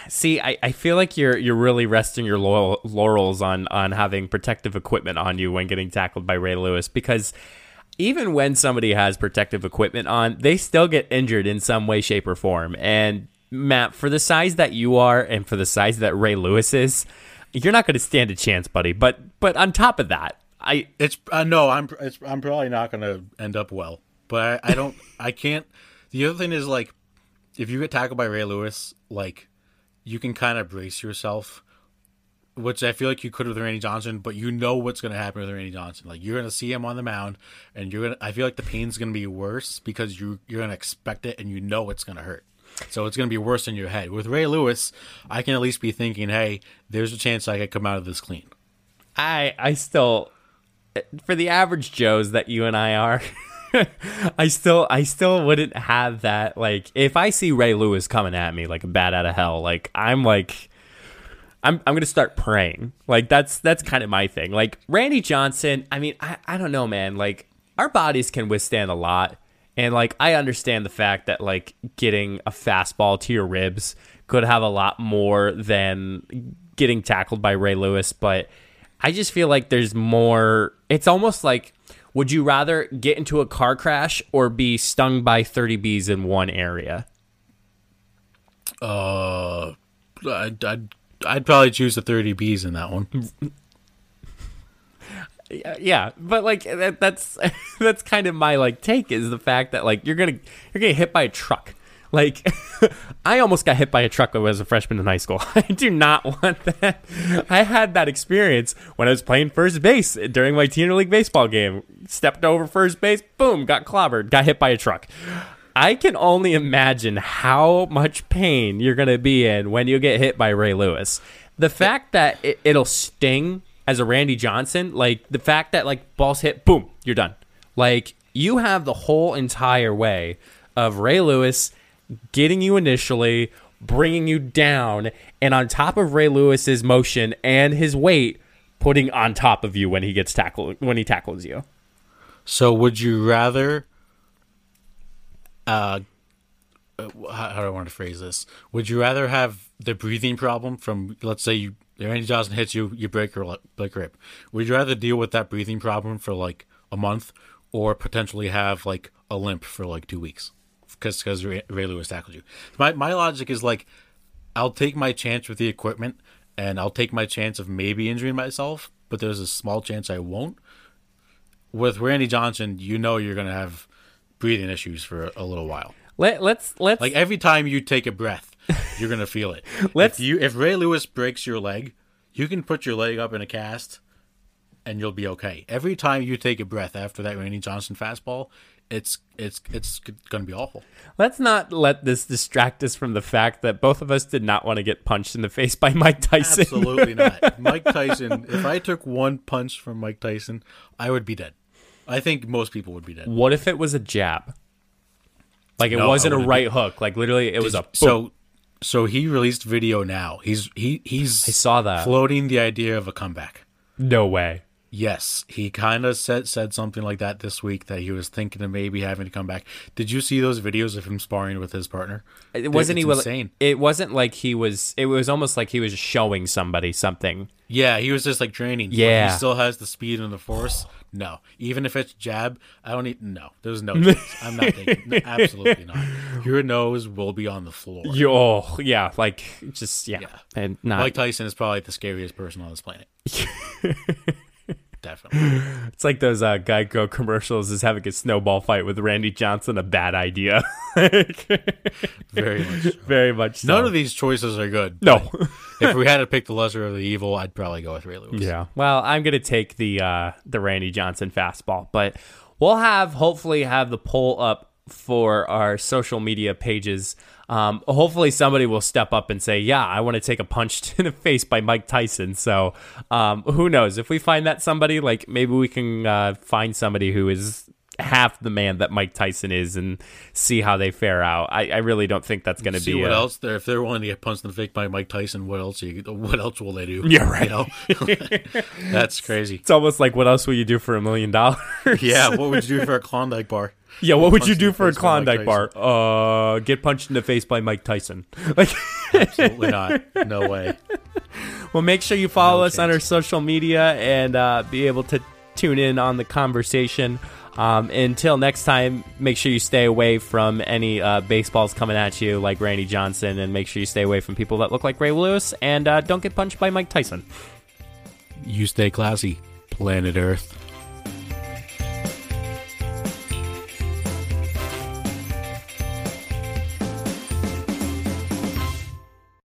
see, I, I feel like you're you're really resting your laurels on, on having protective equipment on you when getting tackled by Ray Lewis, because even when somebody has protective equipment on, they still get injured in some way, shape, or form. And Matt, for the size that you are and for the size that Ray Lewis is, you're not going to stand a chance, buddy. But but on top of that, I it's uh, no, I'm it's, I'm probably not going to end up well. But I, I don't, I can't. The other thing is, like, if you get tackled by Ray Lewis, like, you can kind of brace yourself, which I feel like you could with Randy Johnson. But you know what's going to happen with Randy Johnson. Like, you're going to see him on the mound, and you're gonna. I feel like the pain's going to be worse because you you're going to expect it, and you know it's going to hurt. So it's going to be worse in your head. With Ray Lewis, I can at least be thinking, hey, there's a chance I could come out of this clean. I I still, for the average Joes that you and I are, I still I still wouldn't have that. Like, if I see Ray Lewis coming at me like a bat out of hell, like, I'm like, I'm I'm going to start praying. Like, that's that's kind of my thing. Like, Randy Johnson, I mean, I, I don't know, man. Like, our bodies can withstand a lot. And, like, I understand the fact that, like, getting a fastball to your ribs could have a lot more than getting tackled by Ray Lewis. But I just feel like there's more. It's almost like, would you rather get into a car crash or be stung by thirty bees in one area? Uh, I'd, I'd, I'd probably choose the thirty bees in that one. Yeah, but like that, that's that's kind of my like take is the fact that like you're gonna you're gonna hit by a truck. Like I almost got hit by a truck when I was a freshman in high school. I do not want that. I had that experience when I was playing first base during my T N League baseball game. Stepped over first base, boom, got clobbered, got hit by a truck. I can only imagine how much pain you're gonna be in when you get hit by Ray Lewis. The fact that it, it'll sting. As a Randy Johnson, like the fact that like balls hit, boom, you're done. Like you have the whole entire way of Ray Lewis getting you initially, bringing you down, and on top of Ray Lewis's motion and his weight, putting on top of you when he gets tackled when he tackles you. So would you rather? Uh, how do I want to phrase this? Would you rather have the breathing problem from, let's say you. Randy Johnson hits you, you break your break your rib. Would you rather deal with that breathing problem for like a month or potentially have like a limp for like two weeks because because Ray Lewis tackled you? My my logic is like, I'll take my chance with the equipment and I'll take my chance of maybe injuring myself, but there's a small chance I won't. With Randy Johnson, you know you're going to have breathing issues for a little while. Let, let's let's like every time you take a breath, you're gonna feel it. Let's. If, you, if Ray Lewis breaks your leg, you can put your leg up in a cast, and you'll be okay. Every time you take a breath after that Randy Johnson fastball, it's it's it's gonna be awful. Let's not let this distract us from the fact that both of us did not want to get punched in the face by Mike Tyson. Absolutely not. Mike Tyson. If I took one punch from Mike Tyson, I would be dead. I think most people would be dead. What if it was a jab? Like it no, wasn't a right been. hook. Like literally, it Did was a boom. so. So he released video now. He's he he's I saw that. Floating the idea of a comeback. No way. Yes, he kind of said said something like that this week that he was thinking of maybe having to come back. Did you see those videos of him sparring with his partner? It wasn't it's he insane. It wasn't like he was. It was almost like he was showing somebody something. Yeah, he was just like training. Yeah, he still has the speed and the force. No, even if it's jab, I don't need. No, there's no chance. I'm not taking. No, absolutely not. Your nose will be on the floor. You, oh, yeah, like just yeah, yeah. and not. Mike Tyson is probably the scariest person on this planet. Definitely. It's like those uh, Geico commercials is having a snowball fight with Randy Johnson, a bad idea. Very much so. Very much so. None of these choices are good. No. If we had to pick the lesser of the evil, I'd probably go with Ray Lewis. Yeah. Well, I'm going to take the uh, the Randy Johnson fastball, but we'll have hopefully have the poll up for our social media pages. Um, hopefully somebody will step up and say, yeah, I want to take a punch to the face by Mike Tyson. So um, who knows if we find that somebody, like maybe we can uh, find somebody who is half the man that Mike Tyson is and see how they fare out. I, I really don't think that's going to be what a, else there. If they're willing to get punched in the face by Mike Tyson, what else, you, what else will they do? Yeah, right. You know? That's crazy. It's almost like, what else will you do for a million dollars? Yeah. What would you do for a Klondike bar? Yeah, what would you do for a Klondike bar? Uh, get punched in the face by Mike Tyson. Like, absolutely not. No way. Well, make sure you follow us on our social media and uh, be able to tune in on the conversation. Um, until next time, make sure you stay away from any uh, baseballs coming at you like Randy Johnson, and make sure you stay away from people that look like Ray Lewis, and uh, don't get punched by Mike Tyson. You stay classy, planet Earth.